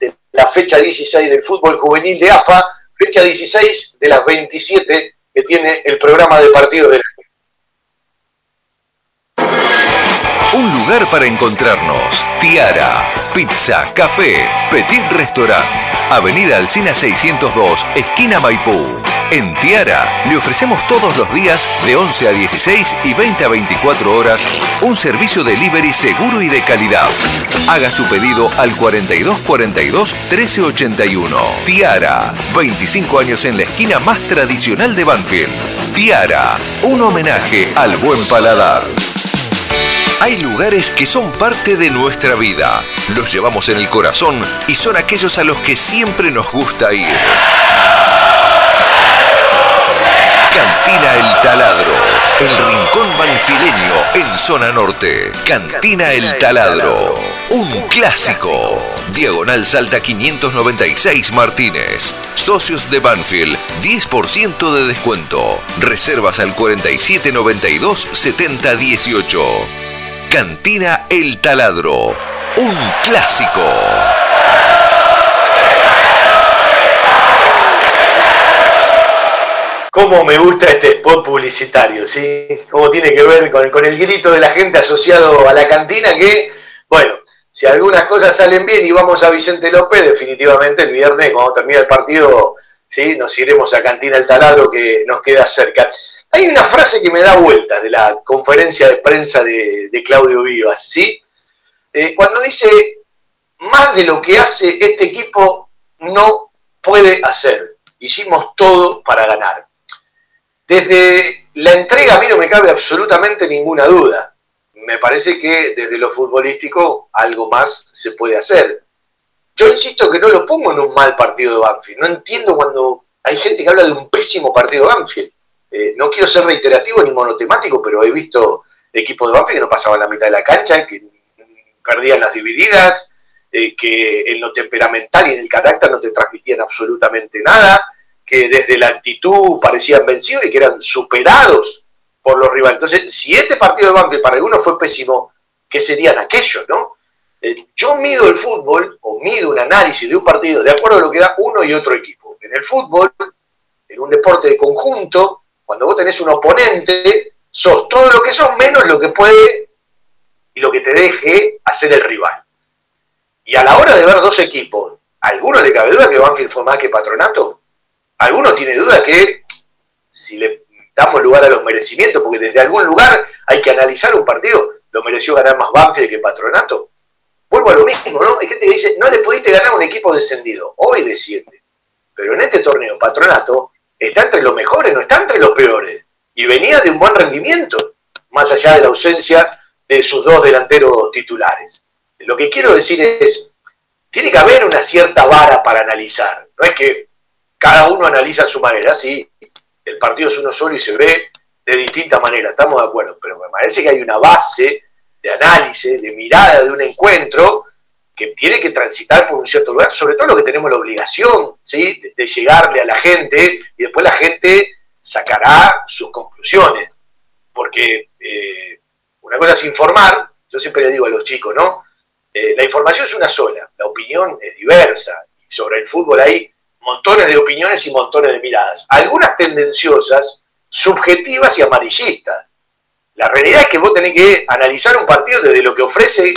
de la fecha dieciséis del fútbol juvenil de A F A, fecha dieciséis de las veintisiete que tiene el programa de partidos del año. Un lugar para encontrarnos. Tiara, pizza, café, Petit Restaurant, Avenida Alsina seiscientos dos, esquina Maipú. En Tiara le ofrecemos todos los días de once a dieciséis y veinte a veinticuatro horas un servicio delivery seguro y de calidad. Haga su pedido al cuarenta y dos cuarenta y dos trece ochenta y uno. Tiara, veinticinco años en la esquina más tradicional de Banfield. Tiara, un homenaje al buen paladar. Hay lugares que son parte de nuestra vida, los llevamos en el corazón y son aquellos a los que siempre nos gusta ir. Cantina El Taladro, el rincón banfileño en zona norte. Cantina El Taladro, un clásico. Diagonal Salta quinientos noventa y seis Martínez. Socios de Banfield, diez por ciento de descuento. Reservas al cuarenta y siete noventa y dos setenta dieciocho. Cantina El Taladro, un clásico. Cómo me gusta este spot publicitario, ¿sí? Cómo tiene que ver con, con el grito de la gente asociado a la cantina, que, bueno, si algunas cosas salen bien y vamos a Vicente López, definitivamente el viernes, cuando termine el partido, ¿sí?, nos iremos a Cantina El Taladro, que nos queda cerca. Hay una frase que me da vueltas de la conferencia de prensa de, de Claudio Vivas, ¿sí? Eh, cuando dice, más de lo que hace este equipo no puede hacer. Hicimos todo para ganar. Desde la entrega a mí no me cabe absolutamente ninguna duda. Me parece que desde lo futbolístico algo más se puede hacer. Yo insisto que no lo pongo en un mal partido de Banfield. No entiendo cuando hay gente que habla de un pésimo partido de Banfield. Eh, no quiero ser reiterativo ni monotemático, pero he visto equipos de Banfield que no pasaban la mitad de la cancha, que perdían las divididas, eh, que en lo temperamental y en el carácter no te transmitían absolutamente nada, que desde la actitud parecían vencidos y que eran superados por los rivales. Entonces, si este partido de Banfield para algunos fue pésimo, ¿qué serían aquellos, no? Eh, yo mido el fútbol, o mido un análisis de un partido, de acuerdo a lo que da uno y otro equipo. En el fútbol, en un deporte de conjunto, cuando vos tenés un oponente, sos todo lo que sos menos lo que puede y lo que te deje hacer el rival. Y a la hora de ver dos equipos, ¿a alguno le cabe duda que Banfield fue más que Patronato? Alguno tiene duda que, si le damos lugar a los merecimientos, porque desde algún lugar hay que analizar un partido, lo mereció ganar más Banfield que Patronato. Vuelvo a lo mismo, ¿no? Hay gente que dice, no le pudiste ganar a un equipo descendido, hoy desciende. Pero en este torneo Patronato está entre los mejores, no está entre los peores. Y venía de un buen rendimiento, más allá de la ausencia de sus dos delanteros titulares. Lo que quiero decir es, tiene que haber una cierta vara para analizar. No es que cada uno analiza a su manera, sí, el partido es uno solo y se ve de distinta manera, estamos de acuerdo, pero me parece que hay una base de análisis, de mirada de un encuentro que tiene que transitar por un cierto lugar, sobre todo lo que tenemos la obligación, ¿sí?, de, de llegarle a la gente, y después la gente sacará sus conclusiones, porque eh, una cosa es informar, yo siempre le digo a los chicos, ¿no? Eh, la información es una sola, la opinión es diversa, y sobre el fútbol hay montones de opiniones y montones de miradas, algunas tendenciosas, subjetivas y amarillistas. La realidad es que vos tenés que analizar un partido desde lo que ofrece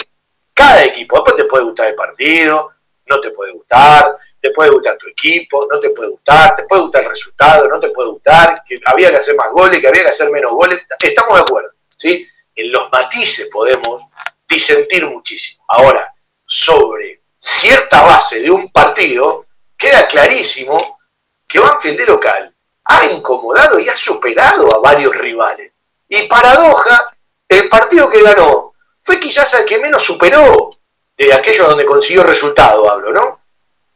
cada equipo. Después te puede gustar el partido, no te puede gustar, te puede gustar tu equipo, no te puede gustar, te puede gustar el resultado, no te puede gustar, que había que hacer más goles, que había que hacer menos goles. Estamos de acuerdo, ¿sí? En los matices podemos disentir muchísimo. Ahora, sobre cierta base de un partido, queda clarísimo que Banfield de local ha incomodado y ha superado a varios rivales. Y paradoja, el partido que ganó fue quizás el que menos superó de aquellos donde consiguió resultado, hablo, ¿no?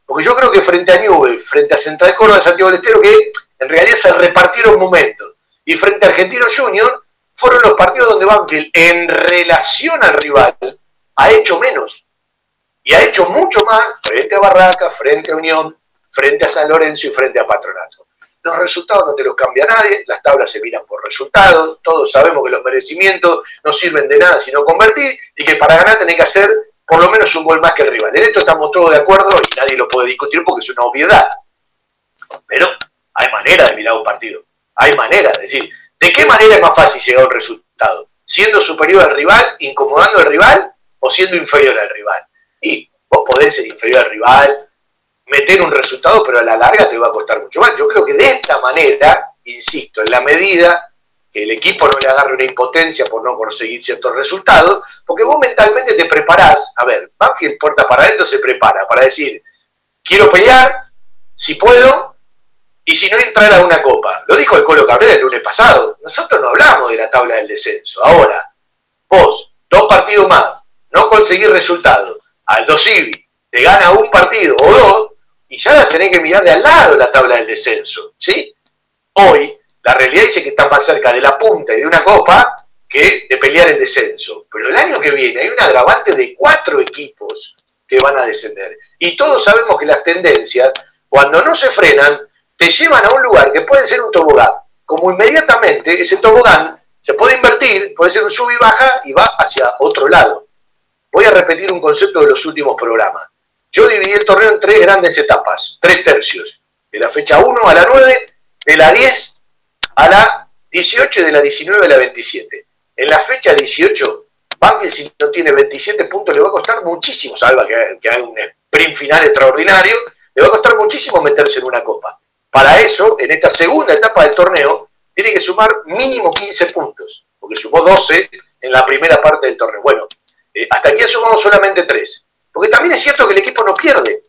Porque yo creo que frente a Newell's, frente a Central Córdoba de Santiago del Estero, que en realidad se repartieron momentos, y frente a Argentino Junior, fueron los partidos donde Banfield, en relación al rival, ha hecho menos. Y ha hecho mucho más frente a Barraca, frente a Unión, frente a San Lorenzo y frente a Patronato. Los resultados no te los cambia nadie, las tablas se miran por resultados, todos sabemos que los merecimientos no sirven de nada si no convertir, y que para ganar tenés que hacer por lo menos un gol más que el rival. En esto estamos todos de acuerdo y nadie lo puede discutir porque es una obviedad. Pero hay manera de mirar un partido, hay manera, es decir, ¿de qué manera es más fácil llegar a un resultado? ¿Siendo superior al rival, incomodando al rival o siendo inferior al rival? Y vos podés ser inferior al rival, meter un resultado, pero a la larga te va a costar mucho más. Yo creo que de esta manera, insisto, en la medida que el equipo no le agarre una impotencia por no conseguir ciertos resultados, porque vos mentalmente te preparás, a ver, Banfield puerta para adentro se prepara para decir, quiero pelear, si puedo, y si no entrar a una copa. Lo dijo el Colo Cabrera el lunes pasado, nosotros no hablamos de la tabla del descenso. Ahora, vos, dos partidos más, no conseguir resultados, Aldo Civi te gana un partido o dos, y ya la tenés que mirar de al lado la tabla del descenso, ¿sí? Hoy, la realidad dice que está más cerca de la punta y de una copa que de pelear el descenso. Pero el año que viene hay un agravante de cuatro equipos que van a descender. Y todos sabemos que las tendencias, cuando no se frenan, te llevan a un lugar que puede ser un tobogán. Como inmediatamente ese tobogán se puede invertir, puede ser un sub y baja y va hacia otro lado. Voy a repetir un concepto de los últimos programas. Yo dividí el torneo en tres grandes etapas, tres tercios, de la fecha uno a la nueve, de la diez a la dieciocho y de la diecinueve a la veintisiete. En la fecha dieciocho, Banfield si no tiene veintisiete puntos le va a costar muchísimo, salva que, que hay un sprint final extraordinario, le va a costar muchísimo meterse en una copa. Para eso, en esta segunda etapa del torneo, tiene que sumar mínimo quince puntos, porque sumó doce en la primera parte del torneo. Bueno, eh, hasta aquí ha sumado solamente tres. Porque también es cierto que el equipo no pierde.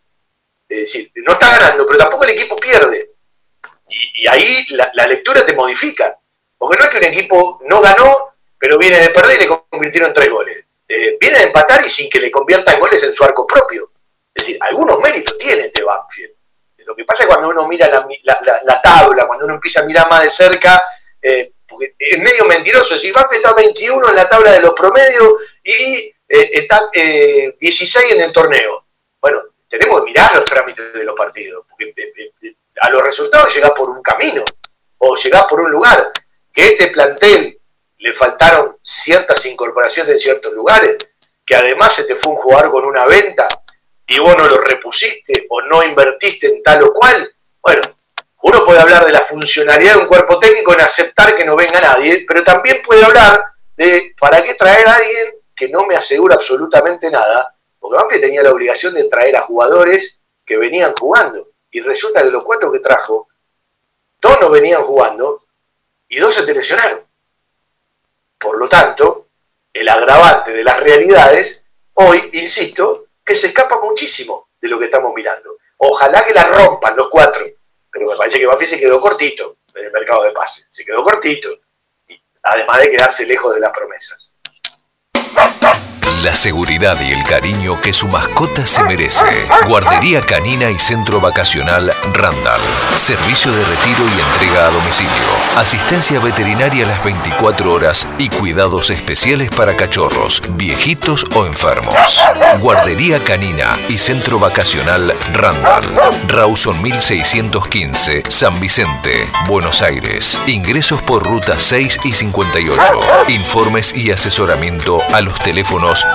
Es decir, no está ganando, pero tampoco el equipo pierde. Y, y ahí la, la lectura te modifica. Porque no es que un equipo no ganó, pero viene de perder y le convirtieron tres goles. Eh, viene de empatar y sin que le conviertan goles en su arco propio. Es decir, algunos méritos tiene este Banfield. Lo que pasa es cuando uno mira la, la, la, la tabla, cuando uno empieza a mirar más de cerca... Eh, porque es medio mentiroso. Es decir, Banfield está veintiuno en la tabla de los promedios y... Eh, está eh, dieciséis en el torneo. Bueno, tenemos que mirar los trámites de los partidos, porque eh, eh, a los resultados llegás por un camino o llegás por un lugar. Que a este plantel le faltaron ciertas incorporaciones en ciertos lugares, que además se te fue un jugador con una venta y vos no lo repusiste o no invertiste en tal o cual. Bueno, uno puede hablar de la funcionalidad de un cuerpo técnico en aceptar que no venga nadie, pero también puede hablar de para qué traer a alguien que no me asegura absolutamente nada, porque Banfield tenía la obligación de traer a jugadores que venían jugando, y resulta que los cuatro que trajo, dos no venían jugando, y dos se lesionaron. Por lo tanto, el agravante de las realidades, hoy, insisto, que se escapa muchísimo de lo que estamos mirando. Ojalá que la rompan los cuatro, pero me parece que Banfield se quedó cortito en el mercado de pases, se quedó cortito, además de quedarse lejos de las promesas. La seguridad y el cariño que su mascota se merece. Guardería Canina y Centro Vacacional Randall. Servicio de retiro y entrega a domicilio. Asistencia veterinaria a las veinticuatro horas y cuidados especiales para cachorros, viejitos o enfermos. Guardería Canina y Centro Vacacional Randall. Rawson mil seiscientos quince, San Vicente, Buenos Aires. Ingresos por ruta seis y cincuenta y ocho. Informes y asesoramiento a los teléfonos cuatro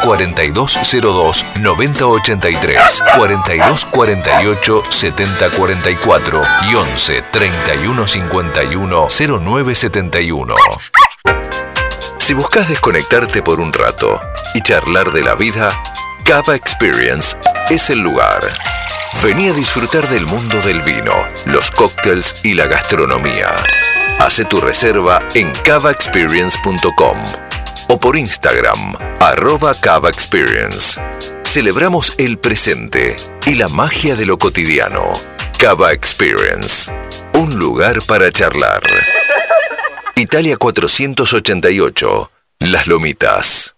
dos cero dos, nueve cero ocho tres, cuatro dos cuatro ocho, siete cero cuatro cuatro y once, treinta y uno cincuenta y uno, cero nueve setenta y uno. Si buscas desconectarte por un rato y charlar de la vida, Cava Experience es el lugar. Vení a disfrutar del mundo del vino, los cócteles y la gastronomía. Haz tu reserva en cava experience punto com. O por Instagram, arroba Cava Experience. Celebramos el presente y la magia de lo cotidiano. Cava Experience, un lugar para charlar. Italia cuatrocientos ochenta y ocho, Las Lomitas.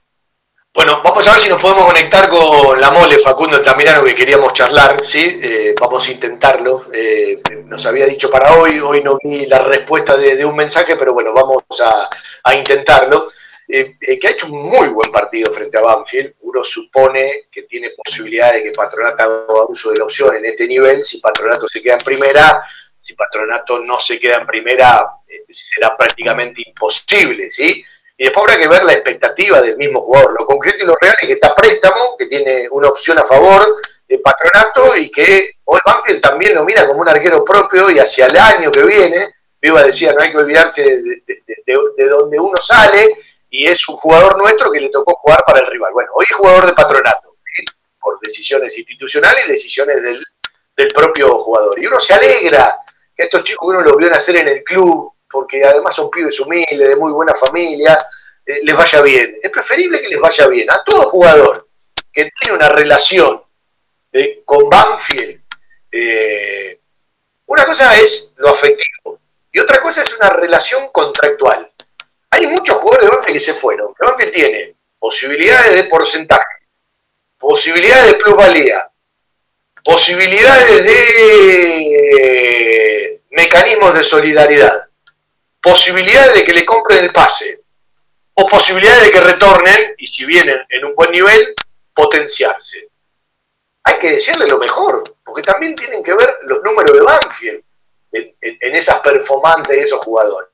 Bueno, vamos a ver si nos podemos conectar con la Mole, Facundo Altamirano, que queríamos charlar, ¿sí? Eh, vamos a intentarlo. Eh, nos había dicho para hoy, hoy no vi la respuesta de, de un mensaje, pero bueno, vamos a, a intentarlo. Eh, eh, que ha hecho un muy buen partido frente a Banfield. Uno supone que tiene posibilidad de que Patronato haga uso de la opción en este nivel. Si Patronato se queda en primera, si Patronato no se queda en primera, eh, será prácticamente imposible, ¿sí? Y después habrá que ver la expectativa del mismo jugador. Lo concreto y lo real es que está préstamo, que tiene una opción a favor de Patronato y que hoy Banfield también lo mira como un arquero propio y hacia el año que viene, Viva decía, no hay que olvidarse de, de, de, de donde uno sale. Y es un jugador nuestro que le tocó jugar para el rival. Bueno, hoy es jugador de Patronato, ¿sí? Por decisiones institucionales y decisiones del, del propio jugador. Y uno se alegra que estos chicos uno los vio nacer en el club, porque además son pibes humildes, de muy buena familia, eh, les vaya bien. Es preferible que les vaya bien. A todo jugador que tiene una relación de, con Banfield, eh, una cosa es lo afectivo y otra cosa es una relación contractual. Hay muchos jugadores de Banfield que se fueron. El Banfield tiene posibilidades de porcentaje, posibilidades de plusvalía, posibilidades de mecanismos de solidaridad, posibilidades de que le compren el pase o posibilidades de que retornen y si vienen en un buen nivel, potenciarse. Hay que decirle lo mejor, porque también tienen que ver los números de Banfield en, en, en esas performances de esos jugadores.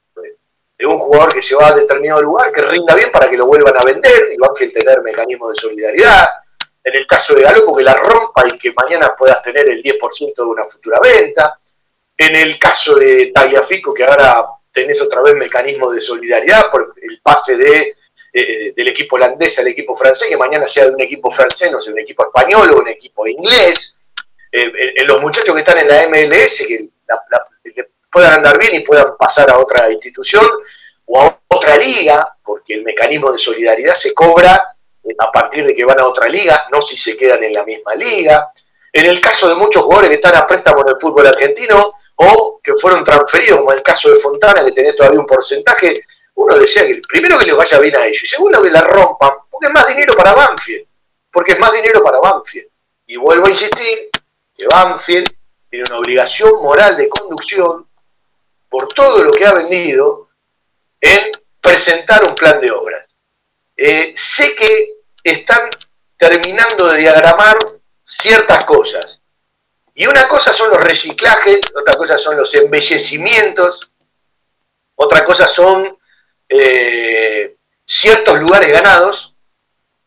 De un jugador que se va a determinado lugar, que rinda bien para que lo vuelvan a vender y Banfield tener mecanismos de solidaridad. En el caso de Galopo, que la rompa y que mañana puedas tener el diez por ciento de una futura venta. En el caso de Tagliafico, que ahora tenés otra vez mecanismos de solidaridad por el pase de, eh, del equipo holandés al equipo francés, que mañana sea de un equipo francés, no sea de un equipo español o un equipo inglés. Eh, en los muchachos que están en la M L S, que la, la puedan andar bien y puedan pasar a otra institución o a otra liga, porque el mecanismo de solidaridad se cobra a partir de que van a otra liga, no si se quedan en la misma liga. En el caso de muchos jugadores que están a préstamo en el fútbol argentino o que fueron transferidos, como el caso de Fontana, que tenés todavía un porcentaje, uno desea que primero que les vaya bien a ellos y segundo que la rompan, porque es más dinero para Banfield, porque es más dinero para Banfield. Y vuelvo a insistir que Banfield tiene una obligación moral de conducción por todo lo que ha vendido, en presentar un plan de obras. Eh, sé que están terminando de diagramar ciertas cosas. Y una cosa son los reciclajes, otra cosa son los embellecimientos, otra cosa son eh, ciertos lugares ganados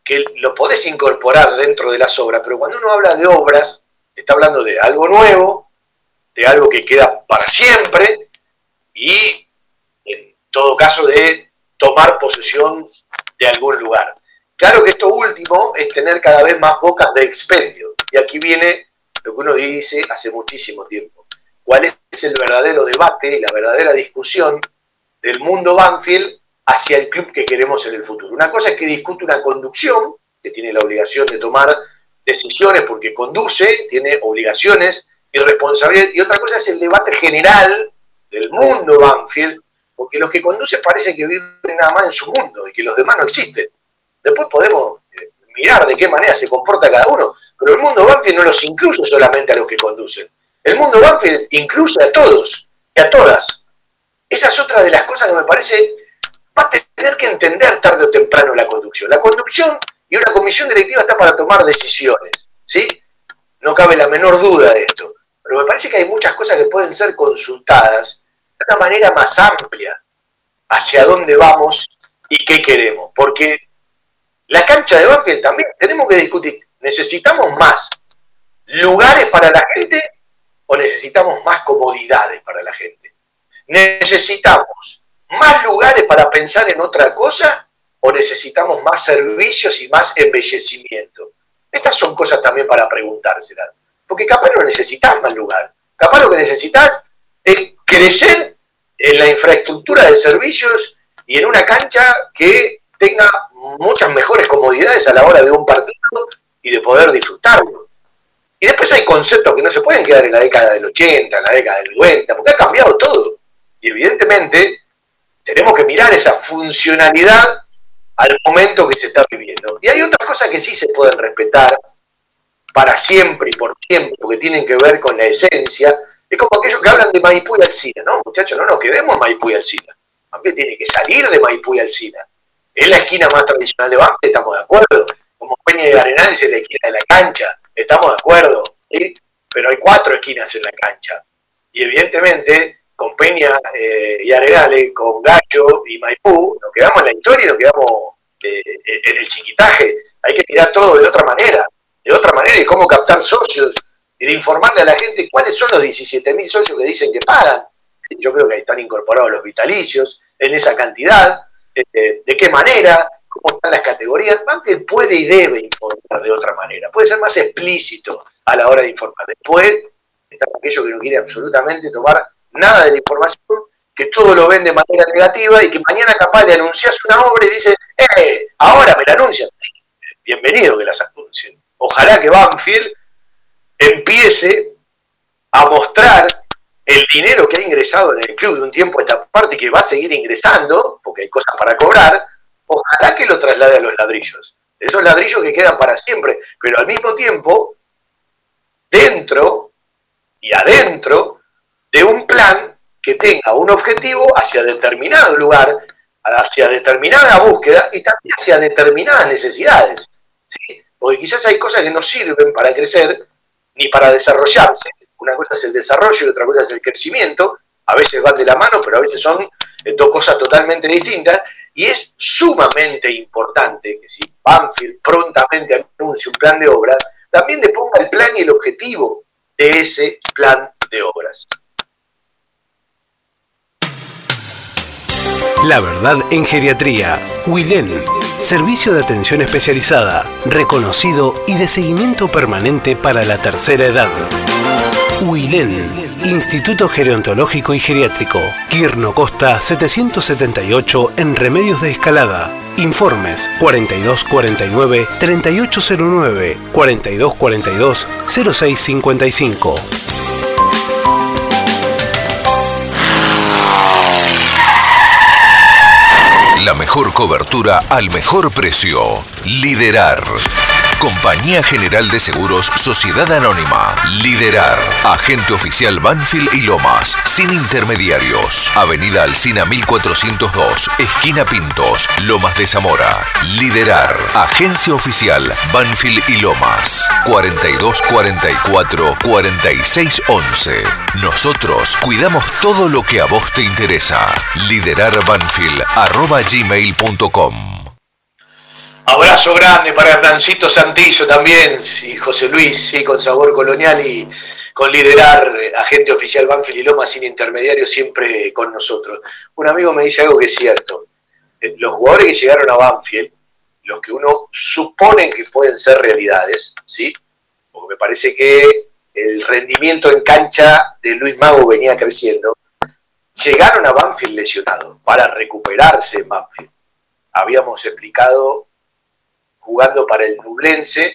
que lo podés incorporar dentro de las obras. Pero cuando uno habla de obras, está hablando de algo nuevo, de algo que queda para siempre, y en todo caso de tomar posesión de algún lugar. Claro que esto último es tener cada vez más bocas de expendio. Y aquí viene lo que uno dice hace muchísimo tiempo. ¿Cuál es el verdadero debate, la verdadera discusión del mundo Banfield hacia el club que queremos en el futuro? Una cosa es que discute una conducción, que tiene la obligación de tomar decisiones porque conduce, tiene obligaciones y responsabilidades. Y otra cosa es el debate general del mundo Banfield, porque los que conducen parece que viven nada más en su mundo y que los demás no existen. Después podemos mirar de qué manera se comporta cada uno, pero el mundo Banfield no los incluye solamente a los que conducen. El mundo Banfield incluye a todos y a todas. Esa es otra de las cosas que me parece va a tener que entender tarde o temprano la conducción. La conducción y una comisión directiva está para tomar decisiones, ¿sí? No cabe la menor duda de esto. Pero me parece que hay muchas cosas que pueden ser consultadas de una manera más amplia hacia dónde vamos y qué queremos. Porque la cancha de Banfield también tenemos que discutir. ¿Necesitamos más lugares para la gente o necesitamos más comodidades para la gente? ¿Necesitamos más lugares para pensar en otra cosa o necesitamos más servicios y más embellecimiento? Estas son cosas también para preguntárselas. Porque capaz no necesitas más lugar. Capaz lo que necesitas es crecer en la infraestructura de servicios y en una cancha que tenga muchas mejores comodidades a la hora de un partido y de poder disfrutarlo. Y después hay conceptos que no se pueden quedar en la década del ochenta, en la década del noventa, porque ha cambiado todo. Y evidentemente tenemos que mirar esa funcionalidad al momento que se está viviendo. Y hay otras cosas que sí se pueden respetar para siempre y por siempre, porque tienen que ver con la esencia. Es como aquellos que hablan de Maipú y Alsina, ¿no? Muchachos, no nos quedemos en Maipú y Alsina. Banfield tiene que salir de Maipú y Alsina. Es la esquina más tradicional de Banfield, estamos de acuerdo. Como Peña de Arenales es la esquina de la cancha, estamos de acuerdo, ¿sí? Pero hay cuatro esquinas en la cancha. Y evidentemente, con Peña eh, y Arenales, con Gallo y Maipú, nos quedamos en la historia y nos quedamos eh, en el chiquitaje. Hay que tirar todo de otra manera, de otra manera, de cómo captar socios y de informarle a la gente cuáles son los diecisiete mil socios que dicen que pagan. Yo creo que ahí están incorporados los vitalicios en esa cantidad, eh, de qué manera, cómo están las categorías. Banfield puede y debe informar de otra manera, puede ser más explícito a la hora de informar. Después está aquello que no quiere absolutamente tomar nada de la información, que todo lo ven de manera negativa y que mañana capaz le anuncias una obra y dice, eh, ahora me la anuncian. Bienvenido que las anuncien. Ojalá que Banfield empiece a mostrar el dinero que ha ingresado en el club de un tiempo a esta parte, que va a seguir ingresando, porque hay cosas para cobrar. Ojalá que lo traslade a los ladrillos, esos ladrillos que quedan para siempre, pero al mismo tiempo, dentro y adentro de un plan que tenga un objetivo hacia determinado lugar, hacia determinada búsqueda y también hacia determinadas necesidades, ¿sí? Porque quizás hay cosas que no sirven para crecer ni para desarrollarse. Una cosa es el desarrollo y otra cosa es el crecimiento. A veces van de la mano, pero a veces son dos cosas totalmente distintas. Y es sumamente importante que si Banfield prontamente anuncie un plan de obras, también le ponga el plan y el objetivo de ese plan de obras. La verdad en geriatría. Wilén, servicio de atención especializada, reconocido y de seguimiento permanente para la tercera edad. Wilén, Instituto Gerontológico y Geriátrico, Quirno Costa setecientos setenta y ocho, en Remedios de Escalada. Informes cuarenta y dos cuarenta y nueve, treinta y ocho cero nueve, cuarenta y dos cuarenta y dos, cero seis cincuenta y cinco. La mejor cobertura al mejor precio. Liderar. Compañía General de Seguros, Sociedad Anónima. Liderar. Agente oficial Banfield y Lomas. Sin intermediarios. Avenida Alsina mil cuatrocientos dos, esquina Pintos, Lomas de Zamora. Liderar. Agencia oficial Banfield y Lomas. cuarenta y dos cuarenta y cuatro, cuarenta y seis once. Nosotros cuidamos todo lo que a vos te interesa. Liderarbanfield arroba gmail punto com. Abrazo grande para Hernancito Santillo también, y José Luis, sí, con Sabor Colonial y con Liderar, agente oficial Banfield y Loma, sin intermediario, siempre con nosotros. Un amigo me dice algo que es cierto. Los jugadores que llegaron a Banfield, los que uno supone que pueden ser realidades, ¿sí? Porque me parece que el rendimiento en cancha de Luis Mago venía creciendo, llegaron a Banfield lesionados para recuperarse en Banfield. Habíamos explicado, jugando para el Nublense,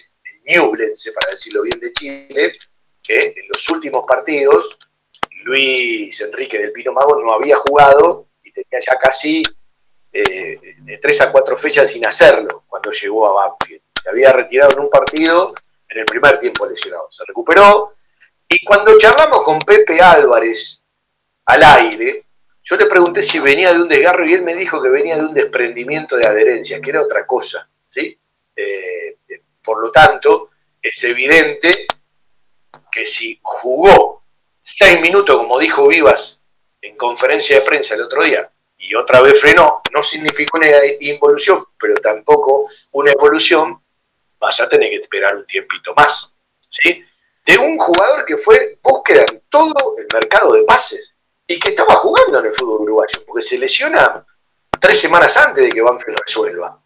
el Ñublense, para decirlo bien, de Chile, que en los últimos partidos Luis Enrique del Pino Mago no había jugado y tenía ya casi eh, de tres a cuatro fechas sin hacerlo cuando llegó a Banfield. Se había retirado en un partido, en el primer tiempo lesionado, se recuperó, y cuando charlamos con Pepe Álvarez al aire, yo le pregunté si venía de un desgarro y él me dijo que venía de un desprendimiento de adherencia, que era otra cosa, ¿sí? Eh, por lo tanto, es evidente que si jugó seis minutos, como dijo Vivas en conferencia de prensa el otro día, y otra vez frenó, no significó una involución, pero tampoco una evolución, vas a tener que esperar un tiempito más, ¿sí? De un jugador que fue búsqueda en todo el mercado de pases y que estaba jugando en el fútbol uruguayo, porque se lesiona tres semanas antes de que Banfield resuelva.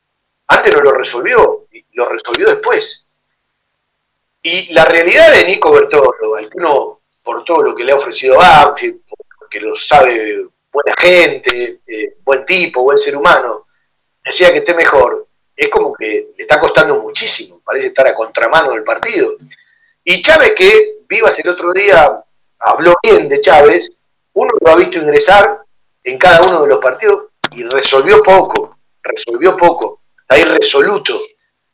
Antes no lo resolvió, lo resolvió después. Y la realidad de Nico Bertolo, al que uno, por todo lo que le ha ofrecido Banfield, porque lo sabe buena gente, eh, buen tipo, buen ser humano, decía que esté mejor, es como que le está costando muchísimo, parece estar a contramano del partido. Y Chávez, que Vivas el otro día habló bien de Chávez, uno lo ha visto ingresar en cada uno de los partidos y resolvió poco, resolvió poco, está irresoluto.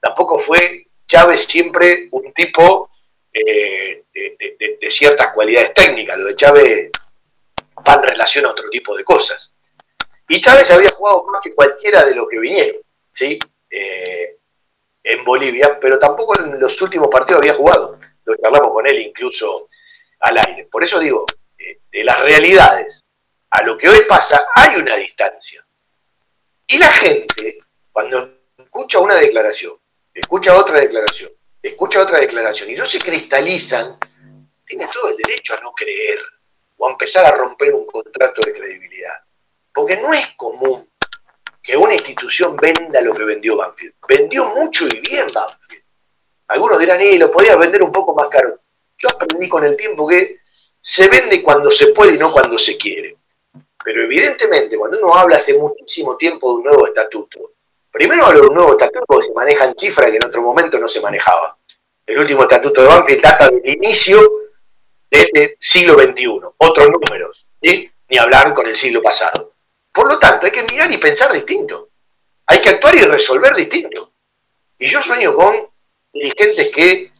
Tampoco fue Chávez siempre un tipo eh, de, de, de ciertas cualidades técnicas, lo de Chávez va en relación a otro tipo de cosas. Y Chávez había jugado más que cualquiera de los que vinieron, ¿sí? Eh, en Bolivia, pero tampoco en los últimos partidos había jugado. Lo charlamos con él incluso al aire. Por eso digo, eh, de las realidades a lo que hoy pasa hay una distancia. Y la gente, cuando escucha una declaración, escucha otra declaración, escucha otra declaración y no se cristalizan, tiene todo el derecho a no creer o a empezar a romper un contrato de credibilidad. Porque no es común que una institución venda lo que vendió Banfield. Vendió mucho y bien Banfield. Algunos dirán, eh, lo podía vender un poco más caro. Yo aprendí con el tiempo que se vende cuando se puede y no cuando se quiere. Pero evidentemente, cuando uno habla hace muchísimo tiempo de un nuevo estatuto, primero hablo de un nuevo estatuto porque se manejan cifras que en otro momento no se manejaba. El último estatuto de Banfield data del inicio del de siglo veintiuno. Otros números, ¿sí? Ni hablar con el siglo pasado. Por lo tanto, hay que mirar y pensar distinto. Hay que actuar y resolver distinto. Y yo sueño con dirigentes que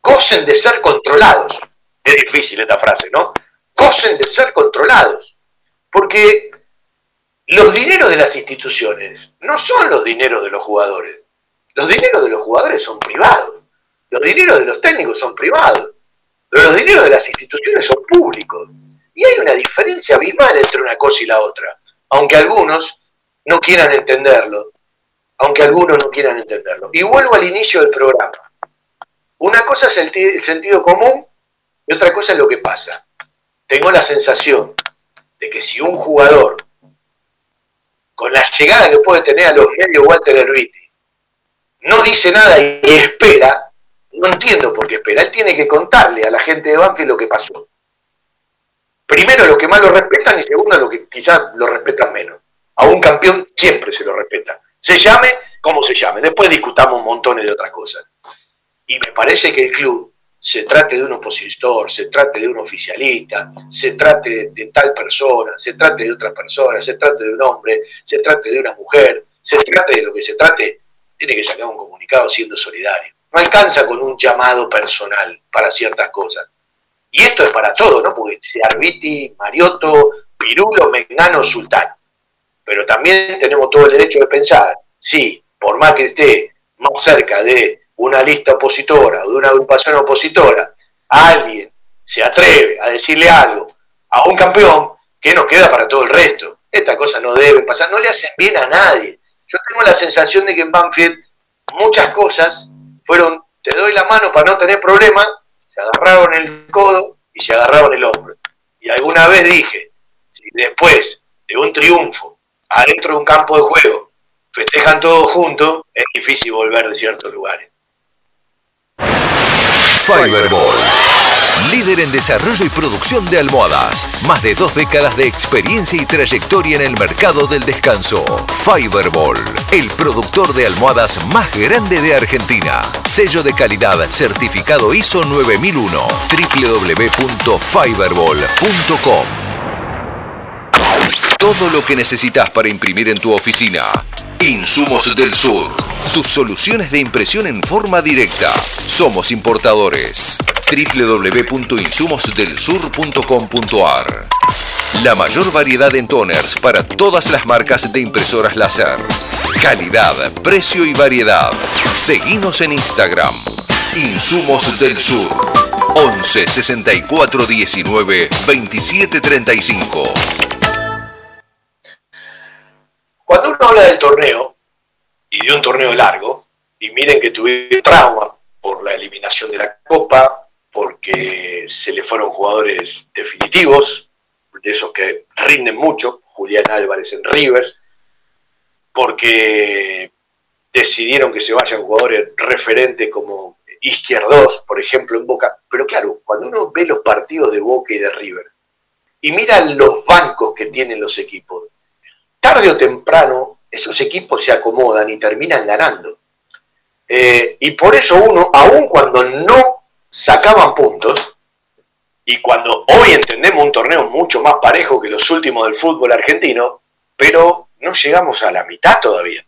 gocen de ser controlados. Es difícil esta frase, ¿no? Gocen de ser controlados. Porque los dineros de las instituciones no son los dineros de los jugadores. Los dineros de los jugadores son privados. Los dineros de los técnicos son privados. Pero los dineros de las instituciones son públicos. Y hay una diferencia abismal entre una cosa y la otra. Aunque algunos no quieran entenderlo, aunque algunos no quieran entenderlo. Y vuelvo al inicio del programa. Una cosa es el, t- el sentido común y otra cosa es lo que pasa. Tengo la sensación de que si un jugador, con la llegada que puede tener a los medios Walter Erviti, no dice nada y espera, no entiendo por qué espera. Él tiene que contarle a la gente de Banfield lo que pasó. Primero, los que más lo respetan, y segundo, los que quizás lo respetan menos. A un campeón siempre se lo respeta. Se llame como se llame. Después discutamos montones de otras cosas. Y me parece que el club, se trate de un opositor, se trate de un oficialista, se trate de tal persona, se trate de otra persona, se trate de un hombre, se trate de una mujer, se trate de lo que se trate, tiene que sacar un comunicado siendo solidario. No alcanza con un llamado personal para ciertas cosas. Y esto es para todo, ¿no? Porque sea Erviti, Mariotto, Pirulo, Mengano, Sultán. Pero también tenemos todo el derecho de pensar, sí, por más que esté más cerca de una lista opositora o de una agrupación opositora, alguien se atreve a decirle algo a un campeón, que nos queda para todo el resto. Esta cosa no debe pasar, no le hacen bien a nadie. Yo tengo la sensación de que en Banfield muchas cosas fueron, te doy la mano para no tener problemas, se agarraron el codo y se agarraron el hombro. Y alguna vez dije, si después de un triunfo, adentro de un campo de juego, festejan todos juntos, es difícil volver de ciertos lugares. Fiberball, líder en desarrollo y producción de almohadas. Más de dos décadas de experiencia y trayectoria en el mercado del descanso. Fiberball, el productor de almohadas más grande de Argentina. Sello de calidad certificado I S O nueve mil uno. doble u doble u doble u punto fiberball punto com. Todo lo que necesitas para imprimir en tu oficina. Insumos del Sur. Tus soluciones de impresión en forma directa. Somos importadores. doble u doble u doble u punto insumos del sur punto com punto a r. La mayor variedad en toners para todas las marcas de impresoras láser. Calidad, precio y variedad. Seguinos en Instagram. Insumos del Sur. once sesenta y cuatro diecinueve veintisiete treinta y cinco. Cuando uno habla del torneo, y de un torneo largo, y miren que tuvieron trauma por la eliminación de la Copa, porque se le fueron jugadores definitivos, de esos que rinden mucho, Julián Álvarez en River, porque decidieron que se vayan jugadores referentes como Izquierdos, por ejemplo, en Boca. Pero claro, cuando uno ve los partidos de Boca y de River, y mira los bancos que tienen los equipos, tarde o temprano esos equipos se acomodan y terminan ganando. Eh, y por eso uno, aun cuando no sacaban puntos, y cuando hoy entendemos un torneo mucho más parejo que los últimos del fútbol argentino, pero no llegamos a la mitad todavía.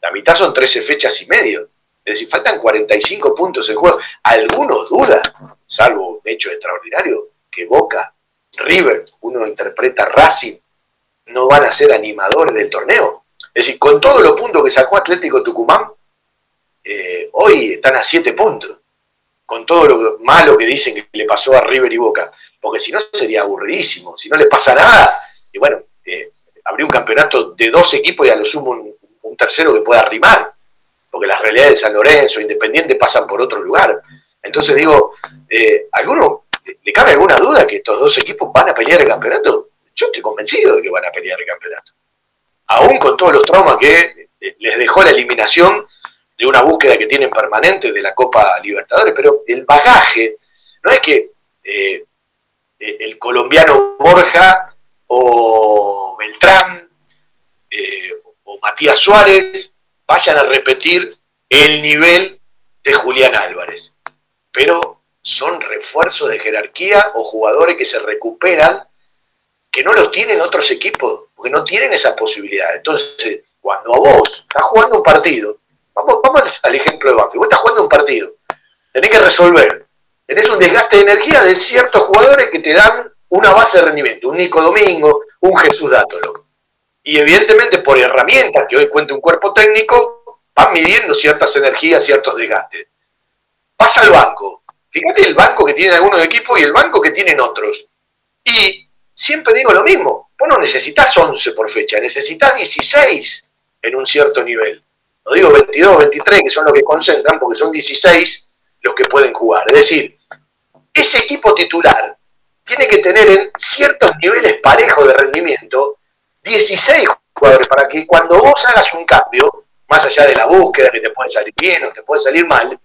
La mitad son trece fechas y medio. Es decir, faltan cuarenta y cinco puntos en juego. Algunos dudan, salvo un hecho extraordinario, que Boca, River, uno interpreta Racing, no van a ser animadores del torneo. Es decir, con todos los puntos que sacó Atlético Tucumán, eh, hoy están a siete puntos. Con todo lo malo que dicen que le pasó a River y Boca. Porque si no sería aburridísimo, si no le pasa nada. Y bueno, eh, habría un campeonato de dos equipos y a lo sumo un, un tercero que pueda arrimar. Porque las realidades de San Lorenzo, Independiente, pasan por otro lugar. Entonces digo, eh, ¿a alguno le cabe alguna duda que estos dos equipos van a pelear el campeonato? Yo estoy convencido de que van a pelear el campeonato. Aún con todos los traumas que les dejó la eliminación de una búsqueda que tienen permanente de la Copa Libertadores, pero el bagaje, no es que eh, el colombiano Borja o Beltrán eh, o Matías Suárez vayan a repetir el nivel de Julián Álvarez. Pero son refuerzos de jerarquía o jugadores que se recuperan que no lo tienen otros equipos, porque no tienen esa posibilidad. Entonces, cuando a vos estás jugando un partido, vamos, vamos al ejemplo de Banfield, vos estás jugando un partido, tenés que resolver, tenés un desgaste de energía de ciertos jugadores que te dan una base de rendimiento, un Nico Domingo, un Jesús Dátolo. Y evidentemente por herramientas que hoy cuenta un cuerpo técnico, van midiendo ciertas energías, ciertos desgastes. Pasa al banco, fíjate el banco que tienen algunos equipos y el banco que tienen otros. Y siempre digo lo mismo, vos no necesitás once por fecha, necesitás dieciséis en un cierto nivel. No digo veintidós, veintitrés, que son los que concentran, porque son dieciséis los que pueden jugar. Es decir, ese equipo titular tiene que tener en ciertos niveles parejos de rendimiento dieciséis jugadores, para que cuando vos hagas un cambio, más allá de la búsqueda, que te puede salir bien o te puede salir mal,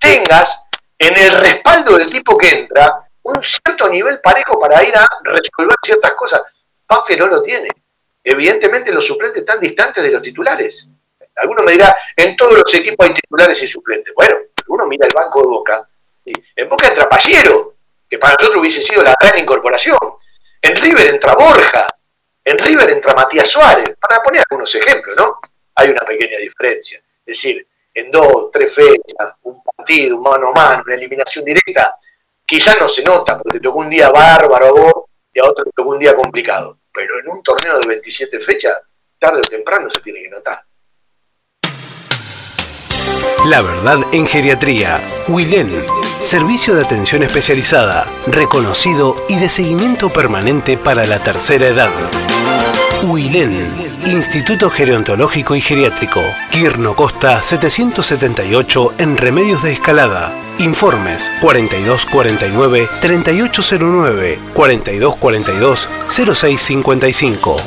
tengas en el respaldo del tipo que entra un cierto nivel parejo para ir a resolver ciertas cosas. Banfield no lo tiene. Evidentemente los suplentes están distantes de los titulares. Alguno me dirá, en todos los equipos hay titulares y suplentes. Bueno, uno mira el banco de Boca. ¿Sí? En Boca entra Pallero, que para nosotros hubiese sido la gran incorporación. En River entra Borja. En River entra Matías Suárez. Para poner algunos ejemplos, ¿no? Hay una pequeña diferencia. Es decir, en dos, tres fechas, un partido, un mano a mano, una eliminación directa, quizás no se nota, porque te tocó un día bárbaro a vos y a otro te tocó un día complicado. Pero en un torneo de veintisiete fechas, tarde o temprano se tiene que notar. La Verdad en Geriatría. Wilén, servicio de atención especializada, reconocido y de seguimiento permanente para la tercera edad. Wilén, Instituto Gerontológico y Geriátrico, Quirno Costa setecientos setenta y ocho en Remedios de Escalada. Informes cuarenta y dos cuarenta y nueve treinta y ocho cero nueve, cuarenta y dos cuarenta y dos cero seis cincuenta y cinco.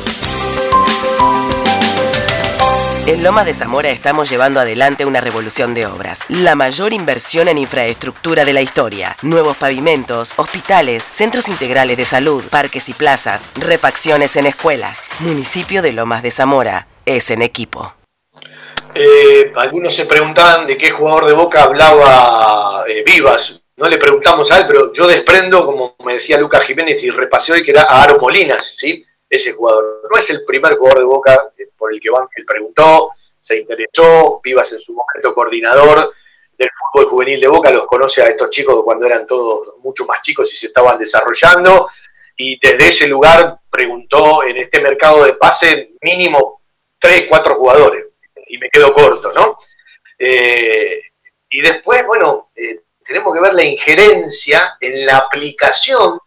En Lomas de Zamora estamos llevando adelante una revolución de obras. La mayor inversión en infraestructura de la historia. Nuevos pavimentos, hospitales, centros integrales de salud, parques y plazas, refacciones en escuelas. Municipio de Lomas de Zamora. Es en equipo. Eh, algunos se preguntaban de qué jugador de Boca hablaba eh, Vivas. No le preguntamos a él, pero yo desprendo, como me decía Lucas Jiménez y repasé hoy, que era a Aaron Molinas, ¿sí? ese jugador. No es el primer jugador de Boca por el que Banfield preguntó, se interesó. Vivas en su momento coordinador del fútbol juvenil de Boca, los conoce a estos chicos cuando eran todos mucho más chicos y se estaban desarrollando, y desde ese lugar preguntó en este mercado de pase mínimo tres, cuatro jugadores, y me quedo corto, ¿no? Eh, y después, bueno, eh, tenemos que ver la injerencia en la aplicación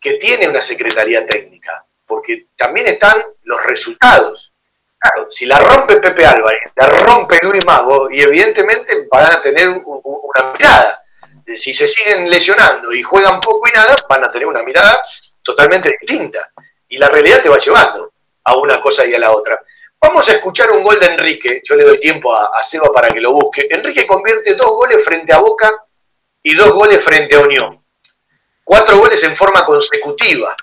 que tiene una secretaría técnica, porque también están los resultados. Claro, si la rompe Pepe Álvarez, la rompe Luis Mago, y evidentemente van a tener un, un, una mirada. Si se siguen lesionando y juegan poco y nada, van a tener una mirada totalmente distinta. Y la realidad te va llevando a una cosa y a la otra. Vamos a escuchar un gol de Enrique. Yo le doy tiempo a, a Seba para que lo busque. Enrique convierte dos goles frente a Boca y dos goles frente a Unión. Cuatro goles en forma consecutiva,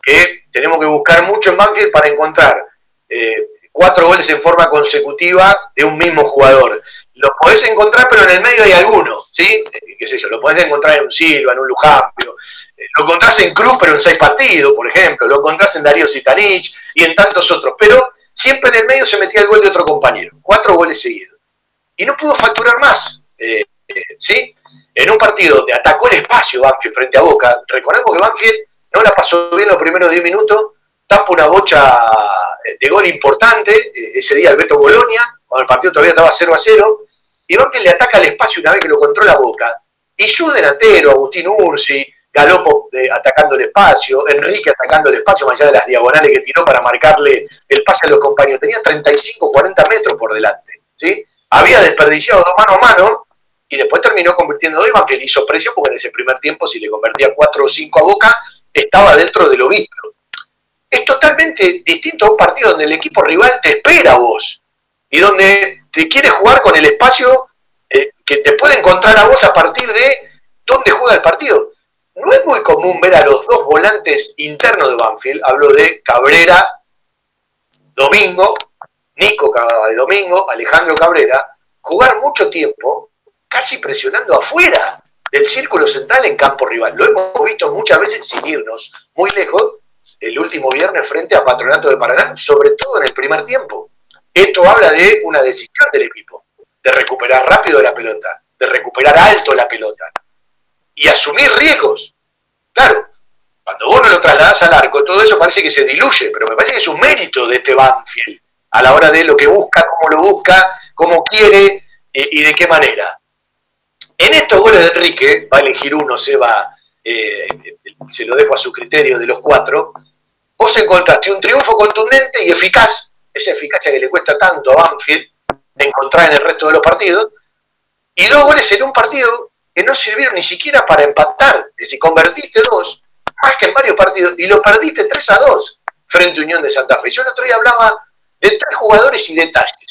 que tenemos que buscar mucho en Banfield para encontrar... Eh, cuatro goles en forma consecutiva de un mismo jugador. Los podés encontrar, pero en el medio hay alguno, ¿sí? ¿Qué sé yo? Lo podés encontrar en un Silva, en un Lujambio. Lo encontrás en Cruz, pero en seis partidos, por ejemplo. Lo encontrás en Darío Sitanich y en tantos otros. Pero siempre en el medio se metía el gol de otro compañero. Cuatro goles seguidos. Y no pudo facturar más, eh, ¿sí? En un partido donde atacó el espacio Banfield frente a Boca. Recordemos que Banfield no la pasó bien los primeros diez minutos. Tapa una bocha de gol importante, ese día Alberto Bolonia, cuando el partido todavía estaba cero a cero, y Banfield le ataca al espacio una vez que lo controla Boca, y su delantero, Agustín Urzi, Galopo eh, atacando el espacio, Enrique atacando el espacio, más allá de las diagonales que tiró para marcarle el pase a los compañeros, tenía treinta y cinco, cuarenta metros por delante, ¿sí? Había desperdiciado dos mano a mano, y después terminó convirtiendo dos, y Banfield hizo precio, porque en ese primer tiempo, si le convertía cuatro o cinco a Boca, estaba dentro de lo visto. Es totalmente distinto a un partido donde el equipo rival te espera a vos y donde te quiere jugar con el espacio eh, que te puede encontrar a vos a partir de dónde juega el partido. No es muy común ver a los dos volantes internos de Banfield, hablo de Cabrera, Domingo, Nico de Domingo, Alejandro Cabrera, jugar mucho tiempo casi presionando afuera del círculo central en campo rival. Lo hemos visto muchas veces sin irnos muy lejos, el último viernes frente a Patronato de Paraná, sobre todo en el primer tiempo. Esto habla de una decisión del equipo, de recuperar rápido la pelota, de recuperar alto la pelota, y asumir riesgos. Claro, cuando vos no lo trasladás al arco, todo eso parece que se diluye, pero me parece que es un mérito de este Banfield, a la hora de lo que busca, cómo lo busca, cómo quiere, eh, y de qué manera. En estos goles de Enrique, va a elegir uno, se va... Eh, se lo dejo a su criterio de los cuatro, vos encontraste un triunfo contundente y eficaz, esa eficacia que le cuesta tanto a Banfield de encontrar en el resto de los partidos, y dos goles en un partido que no sirvieron ni siquiera para empatar, es decir, convertiste dos, más que en varios partidos, y lo perdiste tres a dos frente a Unión de Santa Fe. Yo el otro día hablaba de tres jugadores y detalles.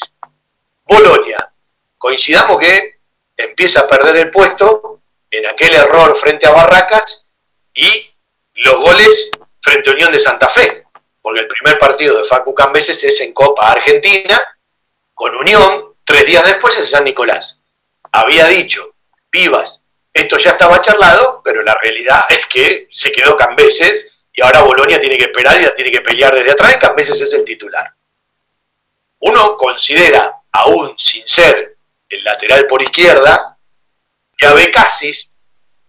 Bolonia, coincidamos que empieza a perder el puesto en aquel error frente a Barracas y los goles frente a Unión de Santa Fe, porque el primer partido de Facu Cambeses es en Copa Argentina, con Unión, tres días después es San Nicolás. Había dicho Vivas, esto ya estaba charlado, pero la realidad es que se quedó Cambeses y ahora Bolonia tiene que esperar y la tiene que pelear desde atrás, y Cambeses es el titular. Uno considera, aún sin ser el lateral por izquierda, que Abecasis,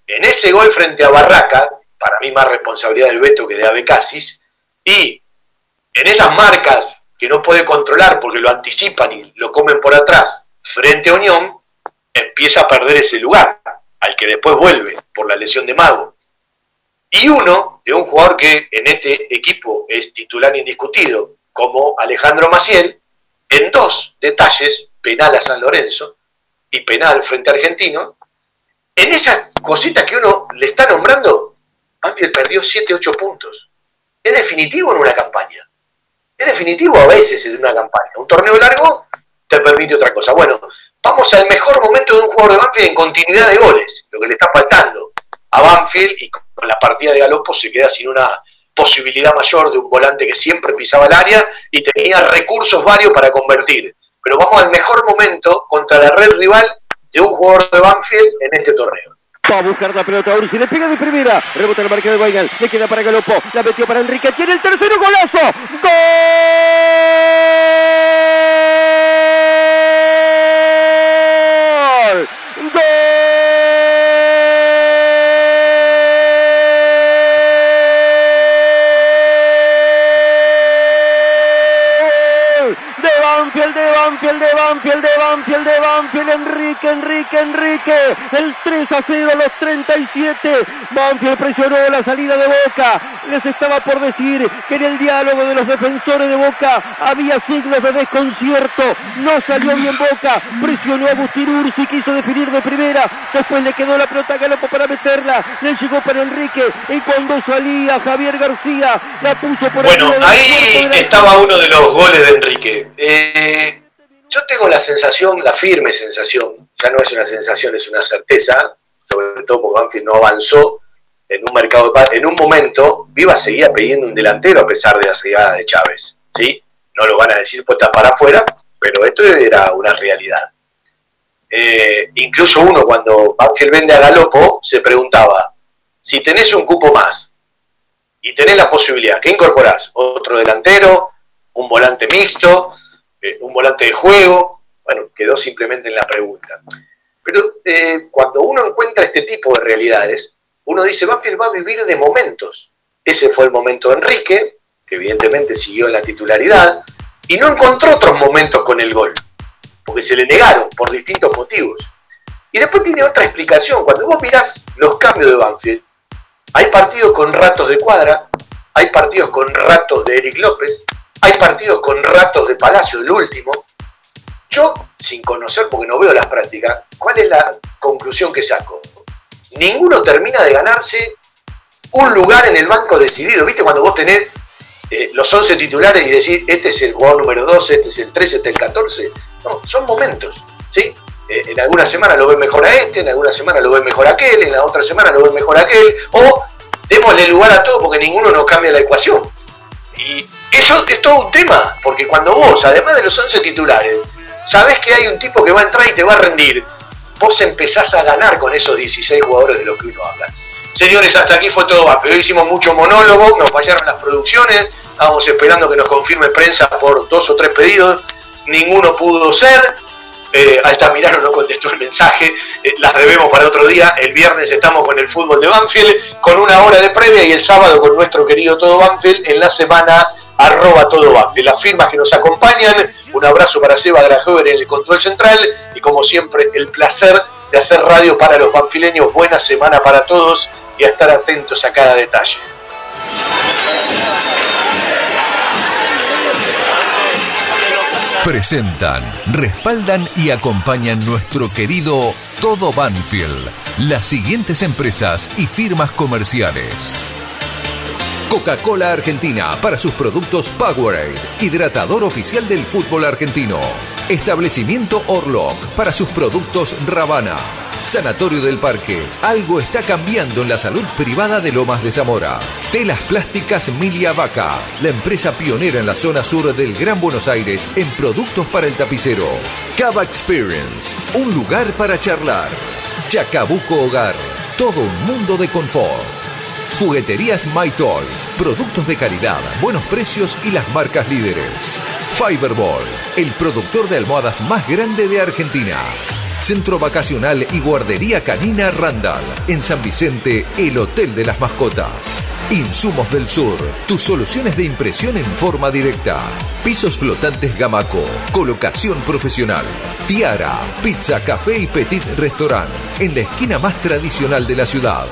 en ese gol frente a Barraca, para mí más responsabilidad del Beto que de Abecasis, y en esas marcas que no puede controlar porque lo anticipan y lo comen por atrás, frente a Unión, empieza a perder ese lugar, al que después vuelve por la lesión de Mago. Y uno, de un jugador que en este equipo es titular indiscutido, como Alejandro Maciel, en dos detalles, penal a San Lorenzo y penal frente a Argentino. En esas cositas que uno le está nombrando, Banfield perdió siete, ocho puntos. Es definitivo en una campaña. Es definitivo a veces en una campaña. Un torneo largo te permite otra cosa. Bueno, vamos al mejor momento de un jugador de Banfield en continuidad de goles, lo que le está faltando a Banfield, y con la partida de Galopo se queda sin una posibilidad mayor de un volante que siempre pisaba el área y tenía recursos varios para convertir. Pero vamos al mejor momento contra la red rival de un jugador de Banfield en este torneo. Va a buscar la pelota Urzi, le pega de primera, rebota el marca de Weigl, le queda para Galopo, la metió para Enrique, tiene el tercero, golazo, ¡gol! ¡Gol! ¡De Banfield, de Banfield, de Banfield, de Banfield, de Banfield, Enrique, Enrique, Enrique! El tres a cero a los treinta y siete, Banfield presionó la salida de Boca, les estaba por decir que en el diálogo de los defensores de Boca había signos de desconcierto, no salió bien Boca, presionó a Agustín Urzi, quiso definir de primera, después le quedó la pelota a Galopo para meterla, le llegó para Enrique, y cuando salía Javier García, la puso por bueno, el... Bueno, ahí la... estaba uno de los goles de Enrique. Eh... Yo tengo la sensación, la firme sensación, ya no es una sensación, es una certeza, sobre todo porque Banfield no avanzó en un mercado de paz. En un momento, Vivas seguía pidiendo un delantero a pesar de la llegada de Chávez, ¿sí? No lo van a decir puestas para afuera, pero esto era una realidad. Eh, incluso uno, cuando Banfield vende a Galopo, se preguntaba, si tenés un cupo más y tenés la posibilidad, ¿qué incorporás? ¿Otro delantero? ¿Un volante mixto? Un volante de juego, bueno, quedó simplemente en la pregunta. Pero eh, cuando uno encuentra este tipo de realidades, uno dice, Banfield va a vivir de momentos. Ese fue el momento de Enrique, que evidentemente siguió en la titularidad, y no encontró otros momentos con el gol, porque se le negaron por distintos motivos. Y después tiene otra explicación, cuando vos mirás los cambios de Banfield, hay partidos con ratos de Cuadra, hay partidos con ratos de Eric López, hay partidos con ratos de Palacio, el último. Yo, sin conocer, porque no veo las prácticas, ¿cuál es la conclusión que saco? Ninguno termina de ganarse un lugar en el banco decidido. ¿Viste cuando vos tenés eh, los once titulares y decís, este es el jugador número doce, este es el trece, este es el catorce? No, son momentos, ¿sí? Eh, en alguna semana lo ves mejor a este, en alguna semana lo ves mejor a aquel, en la otra semana lo ves mejor a aquel, o démosle lugar a todo porque ninguno nos cambia la ecuación. Y eso es todo un tema, porque cuando vos, además de los once titulares, sabés que hay un tipo que va a entrar y te va a rendir, vos empezás a ganar con esos dieciséis jugadores de los que uno habla. Señores, hasta aquí fue todo, pero hicimos mucho monólogo, nos fallaron las producciones, estábamos esperando que nos confirme prensa por dos o tres pedidos, ninguno pudo ser, eh, Altamirano no contestó el mensaje, eh, las debemos para otro día, el viernes estamos con el fútbol de Banfield, con una hora de previa y el sábado con nuestro querido Todo Banfield en la semana... arroba todo Banfield. Las firmas que nos acompañan, un abrazo para Seba Dragheuer en el control central y como siempre el placer de hacer radio para los banfileños. Buena semana para todos y a estar atentos a cada detalle. Presentan, respaldan y acompañan nuestro querido Todo Banfield las siguientes empresas y firmas comerciales: Coca-Cola Argentina para sus productos Powerade, hidratador oficial del fútbol argentino. Establecimiento Orlok para sus productos Ravana. Sanatorio del Parque, algo está cambiando en la salud privada de Lomas de Zamora. Telas Plásticas Milia Vaca, la empresa pionera en la zona sur del Gran Buenos Aires en productos para el tapicero. Cava Experience, un lugar para charlar. Chacabuco Hogar, todo un mundo de confort. Jugueterías My Toys, productos de calidad, buenos precios y las marcas líderes. Fiberball, el productor de almohadas más grande de Argentina. Centro Vacacional y Guardería Canina Randall, en San Vicente, el Hotel de las Mascotas. Insumos del Sur, tus soluciones de impresión en forma directa. Pisos flotantes Gamaco, colocación profesional. Tiara, pizza, café y petit restaurant, en la esquina más tradicional de la ciudad.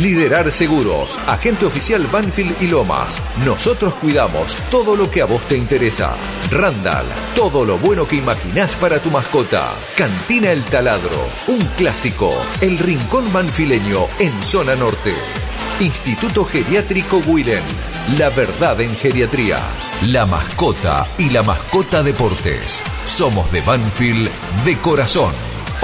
Liderar Seguros, agente oficial Banfield y Lomas. Nosotros cuidamos todo lo que a vos te interesa. Randall, todo lo bueno que imaginás para tu mascota. Cantina El Taladro, un clásico. El rincón banfileño en zona norte. Instituto Geriátrico Güilén, la verdad en geriatría. La mascota y la mascota deportes. Somos de Banfield de corazón.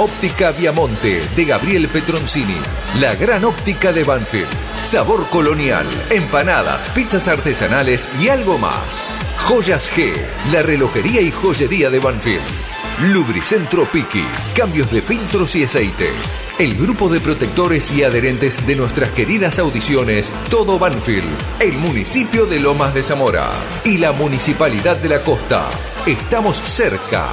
Óptica Viamonte, de Gabriel Petroncini. La gran óptica de Banfield. Sabor colonial, empanadas, pizzas artesanales y algo más. Joyas G, la relojería y joyería de Banfield. Lubricentro Piqui, cambios de filtros y aceite. el grupo de protectores y adherentes de nuestras queridas audiciones Todo Banfield, el municipio de Lomas de Zamora y la Municipalidad de la Costa. Estamos cerca.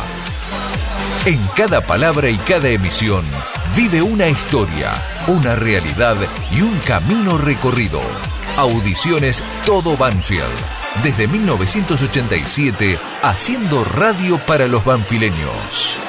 En cada palabra y cada emisión vive una historia, una realidad y un camino recorrido. Audiciones Todo Banfield. Desde mil novecientos ochenta y siete, haciendo radio para los banfileños.